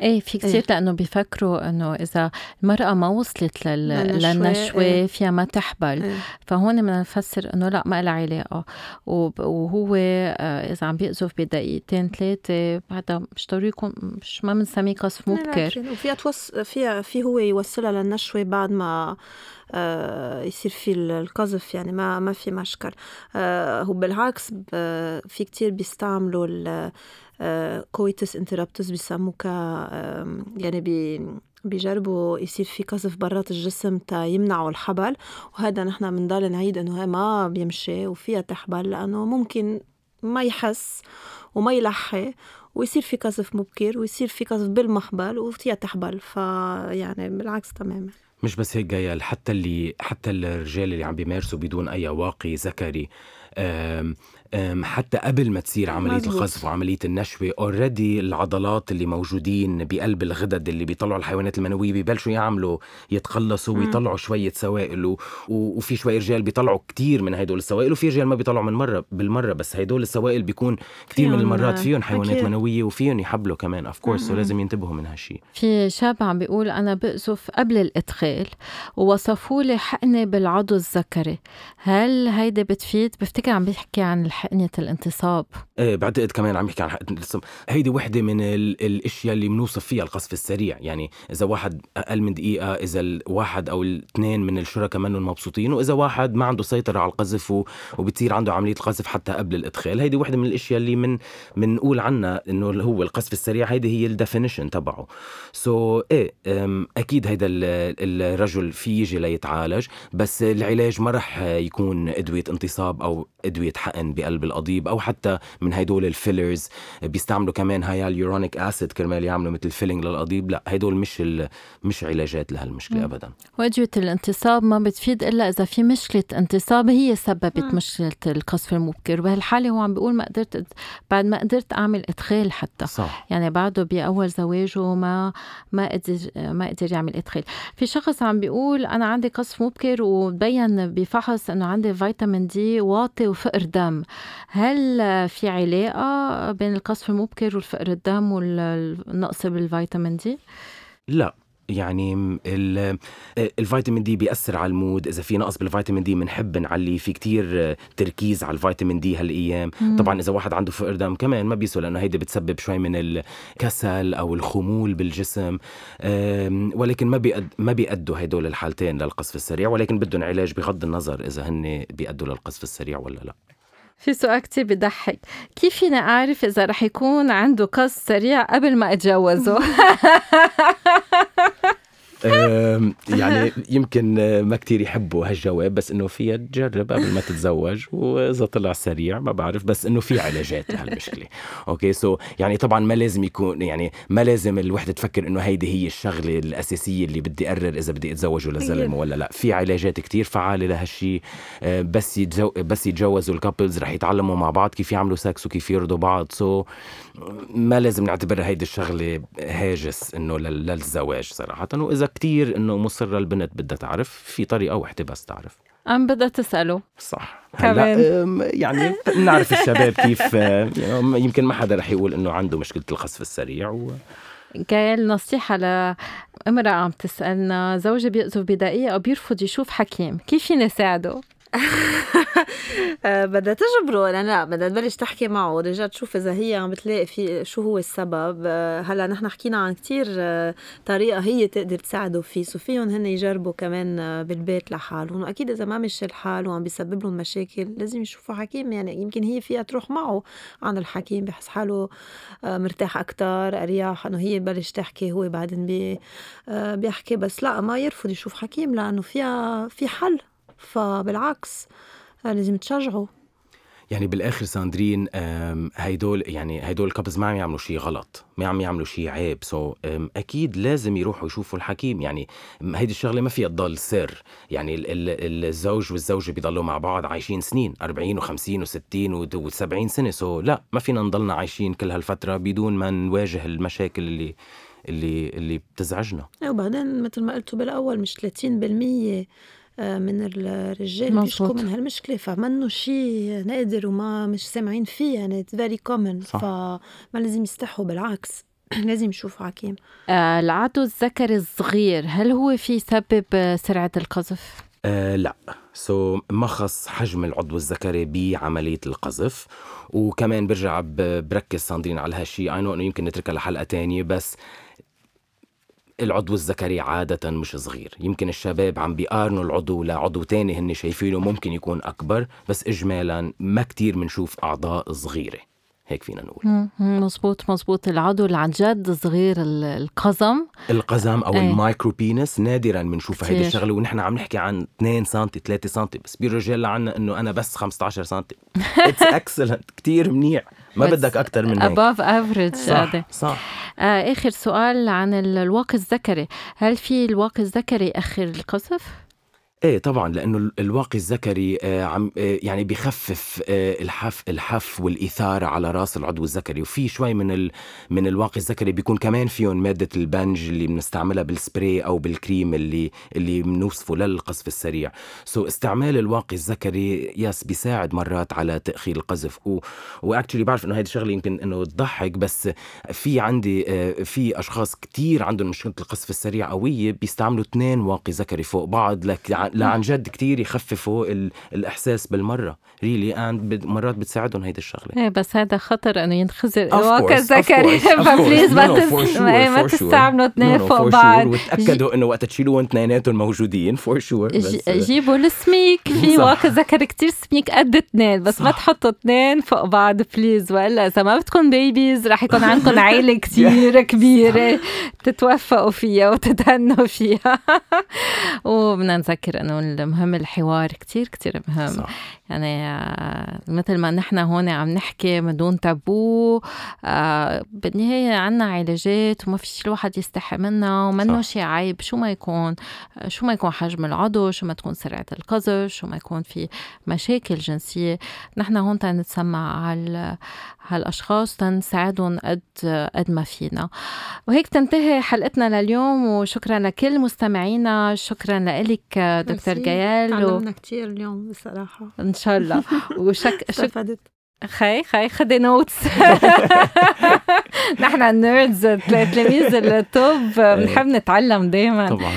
ايه في كتير إيه. لأنه بيفكروا أنه إذا المرأة ما وصلت للنشوة إيه. فيها ما تحبل إيه. فهون بدنا نفسر أنه لا ما لها علاقة، وهو إذا عم بيقذف بدقيقتين 3 هذا مش ضروري يكون، مش ما بنسميه قصف مبكر، وفيها في هو يوصلها للنشوة بعد ما يصير في القذف، يعني ما في مشكل. هو بالعكس في كتير بيستعملوا كويتس انترابتس بيسموه يعني بيجربوا يصير في قذف برات الجسم تا يمنعوا الحبل، وهذا نحن بنضل نعيد انه هي ما بيمشي وفيها تحبل، لانه ممكن ما يحس وما يلحي ويصير في قذف مبكر ويصير في قذف بالمحبل وفيها تحبل، فيعني بالعكس تماما. مش بس هيك جايال، حتى الرجال اللي عم بيمارسوا بدون اي واقي ذكري، حتى قبل ما تصير عملية القذف وعملية النشوة اوريدي العضلات اللي موجودين بقلب الغدد اللي بيطلعوا الحيوانات المنوية ببلشوا يعملوا يتقلصوا ويطلعوا شوية سوائل، وفي شوية رجال بيطلعوا كتير من هيدول السوائل، وفي رجال ما بيطلعوا من مرة بالمرة، بس هيدول السوائل بيكون كتير من المرات فيهم حيوانات منوية وفيهم يحبلوا كمان اوف كورس، ولازم ينتبهوا من هالشيء. في شاب عم بيقول انا بقذف قبل الادخال ووصفوا لي حقنة بالعضو الذكري، هل هيدا بتفيد؟ بفتكر عم بيحكي عن حقنة الانتصاب. إيه بعتقد كمان عم يحكي عن حقنة الانتصاب، هيدي وحدة من الاشياء اللي بنوصف فيها القصف السريع، يعني اذا واحد اقل من دقيقة، اذا الواحد او الاثنين من الشركاء منهم مبسوطين، واذا واحد ما عنده سيطرة على القذف وبتصير عنده عملية القذف حتى قبل الادخال، هيدي وحدة من الاشياء اللي بنقول عنها انه هو القذف السريع، هيدي هي الديفينيشن تبعه. ايه اكيد هيدا الرجل في يجي ليتعالج، بس العلاج ما رح يكون ادوية انتصاب او ادوية حقن بقلب القضيب او حتى من هيدول الفيلرز، بيستعملوا كمان هياليورونيك اسيد كرمال يعملوا مثل فيلينج للقضيب، لا هيدول مش علاجات لهالمشكله ابدا. وأدوية الانتصاب ما بتفيد الا اذا في مشكله انتصاب هي سببت مشكله القذف المبكر، وبهالحاله هو عم بيقول ما قدرت بعد ما قدرت اعمل ادخال حتى. صح. يعني بعده باول زواجه ما قدر يعمل ادخال. في شخص عم بيقول انا عندي قذف مبكر وتبين بفحص انه عندي فيتامين دي واطي وفقر دم، هل في علاقة بين القذف المبكر والفقر الدم والنقص بالفيتامين دي؟ لا يعني الفيتامين دي بيأثر على المود. إذا في نقص بالفيتامين دي منحب نعلي، في كتير تركيز على الفيتامين دي هالأيام. طبعا إذا واحد عنده فقر دم كمان ما بيسوى، لأنه هيدا بتسبب شوي من الكسل أو الخمول بالجسم، ولكن ما بيأدوا هيدول الحالتين للقصف السريع، ولكن بدهم علاج بغض النظر إذا هن بيأدوا للقصف السريع ولا لا. في سؤال كتير بيضحك، كيف فينا أعرف إذا رح يكون عنده قصف سريع قبل ما أتجوزه؟ يعني يمكن ما كتير يحبوا هالجواب، بس إنه فيها تجرب قبل ما تتزوج، وإذا طلع سريع ما بعرف، بس إنه في علاجات لهالمشكلة. أوكي سو يعني طبعا ما لازم يكون، يعني ما لازم الوحدة تفكر إنه هيدي هي الشغلة الأساسية اللي بدي أقرر إذا بدي أتزوج ولا زلمة ولا لا. في علاجات كتير فعالة لهالشي، بس يتجوزوا الكابلز رح يتعلموا مع بعض كيف يعملوا سكس وكيف يرضوا بعض. سو ما لازم نعتبرها هيدي الشغلة هاجس إنه للزواج صراحة. وإذا كتير إنه مصرة البنت بدها تعرف، في طريقة واحدة بس تعرف، أم بدها تسأله صح كمان. يعني نعرف الشباب كيف، يمكن ما حدا رح يقول إنه عنده مشكلة القصف السريع. جايل نصيحة لامرأة عم تسألنا، زوجها بيقذف بدقيقة أو بيرفض يشوف حكيم، كيف نساعده؟ بدها تجبره، لا بدها تبلش تحكي معه، رجع تشوف إذا هي عم بتلاقي في شو هو السبب. هلا نحن حكينا عن كتير طريقة هي تقدر تساعده فيه، وفيهم هن يجربوا كمان بالبيت لحالهم. أكيد إذا ما مش الحال وعم بيسبب لهم مشاكل لازم يشوفوا حكيم، يعني يمكن هي فيها تروح معه عن الحكيم، بحس حاله مرتاح أكتر، أرياح إنه هي بلش تحكي، هو بعدين بيحكي. بس لا ما يرفض يشوف حكيم، لأنه فيها في حل، فبالعكس لازم تشجعه. يعني بالآخر ساندرين، هيدول الكابلز ما عم يعملوا شيء غلط، ما عم يعملوا شيء عيب. سو أكيد لازم يروحوا يشوفوا الحكيم. يعني هيدي الشغلة ما فيها تضل سر، يعني الزوج والزوجة بيضلوا مع بعض عايشين سنين، 40 و50 و60 و70 سنة. سو لا، ما فينا نضلنا عايشين كل هالفترة بدون ما نواجه المشاكل اللي بتزعجنا. وبعدين مثل ما قلتوا بالأول، مش 30% من الرجال بيشكوا من هالمشكلة، فمنه شيء نادر وما مش سامعين فيه، يعني it's very common. فما لازم يستحوا، بالعكس لازم يشوفوا حكيم. العضو الذكري الصغير، هل هو في سبب سرعة القذف؟ لا، ما خص حجم العضو الذكري بعملية القذف. وكمان برجع بركز ساندرين على هالشيء، إنه يمكن نتركها لحلقة تانية، بس العضو الذكري عادة مش صغير. يمكن الشباب عم بيقارنوا العضو لعضو تاني هن شايفينه ممكن يكون أكبر، بس إجمالا ما كتير منشوف أعضاء صغيرة، هيك فينا نقول. مزبوط. العضو اللي عن جد صغير، القزم أو المايكرو بينس، نادرا منشوفها هيدا الشغلة، ونحن عم نحكي عن 2 سنتي 3 سنتي بس. بالرجال عنا إنه أنا بس 15 سنتي، it's excellent، كتير منيع، ما بدك أكتر من هيك، above average. صح. آخر سؤال عن الواقي الذكري، هل في الواقي الذكري يأخر القذف؟ ايه طبعا، لانه الواقي الذكري يعني بيخفف الحف والاثاره على راس العضو الذكري، وفي شوي من الواقي الذكري بيكون كمان فيهم ماده البنج اللي بنستعملها بالسبراي او بالكريم اللي بنوصفه للقذف السريع. سو استعمال الواقي الذكري بيساعد مرات على تاخير القذف. واكشلي بعرف انه هيدي الشغله يمكن انه تضحك، بس في عندي في اشخاص كتير عندهم مشكله القذف السريع قويه، بيستعملوا 2 واقي ذكري فوق بعض عن جد كتير يخففوا الإحساس بالمرة really. and مرات بتساعدهم هيدا الشغلة، بس هذا خطر أنه ينخزر الواقي الذكري، فبليز ما تستعملوا 2 فوق بعض، وتأكدوا أنه وقت تشيلوهم 2 موجودين for sure. جيبوا السميك، في واقي ذكري كتير سميك قد 2، بس ما تحطوا 2 فوق بعض بليز، وإلا إذا ما بدكم بيبيز رح يكون عندكم عائلة كتير كبيرة تتوفقوا فيها وتتهنوا فيها. وبدنا نذكر أنه المهم الحوار كتير كتير مهم. صح. يعني مثل ما نحن هون عم نحكي من دون تابو، بالنهاية عنا علاجات وما فيش الواحد يستحي منها، ومنه شي عيب، شو ما يكون حجم العضو، شو ما تكون سرعة القذف، شو ما يكون في مشاكل جنسية. نحن هون تنتسمع على هالأشخاص، تنساعدهم قد ما فينا. وهيك تنتهي حلقتنا لليوم، وشكرا لكل مستمعينا، شكرا لك دكتور جيال، تعلمنا كتير اليوم بصراحة، إن شاء الله. وشك استفدت. خي خدي نوتس. نحن النيردز تلاميذ الطب بنحب نتعلم دايما طبعا.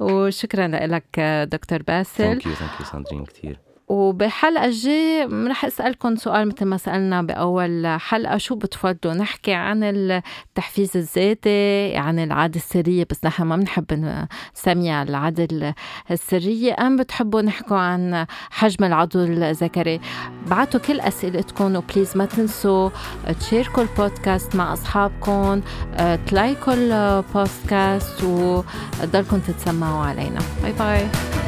وشكرا لك دكتور باسل. ثانك يو ساندرين كتير. وبحلقة الجاية رح أسألكم سؤال مثل ما سألنا بأول حلقة، شو بتفضلوا نحكي عن التحفيز الذاتي، عن العادة السرية بس نحن ما بنحب نسميها العادة السرية، أم بتحبوا نحكوا عن حجم العضو الذكري؟ بعتوا كل أسئلتكم، وبليز ما تنسوا تشاركوا البودكاست مع أصحابكم، تلايكوا البودكاست، وضلكم تتسمعوا علينا. باي باي.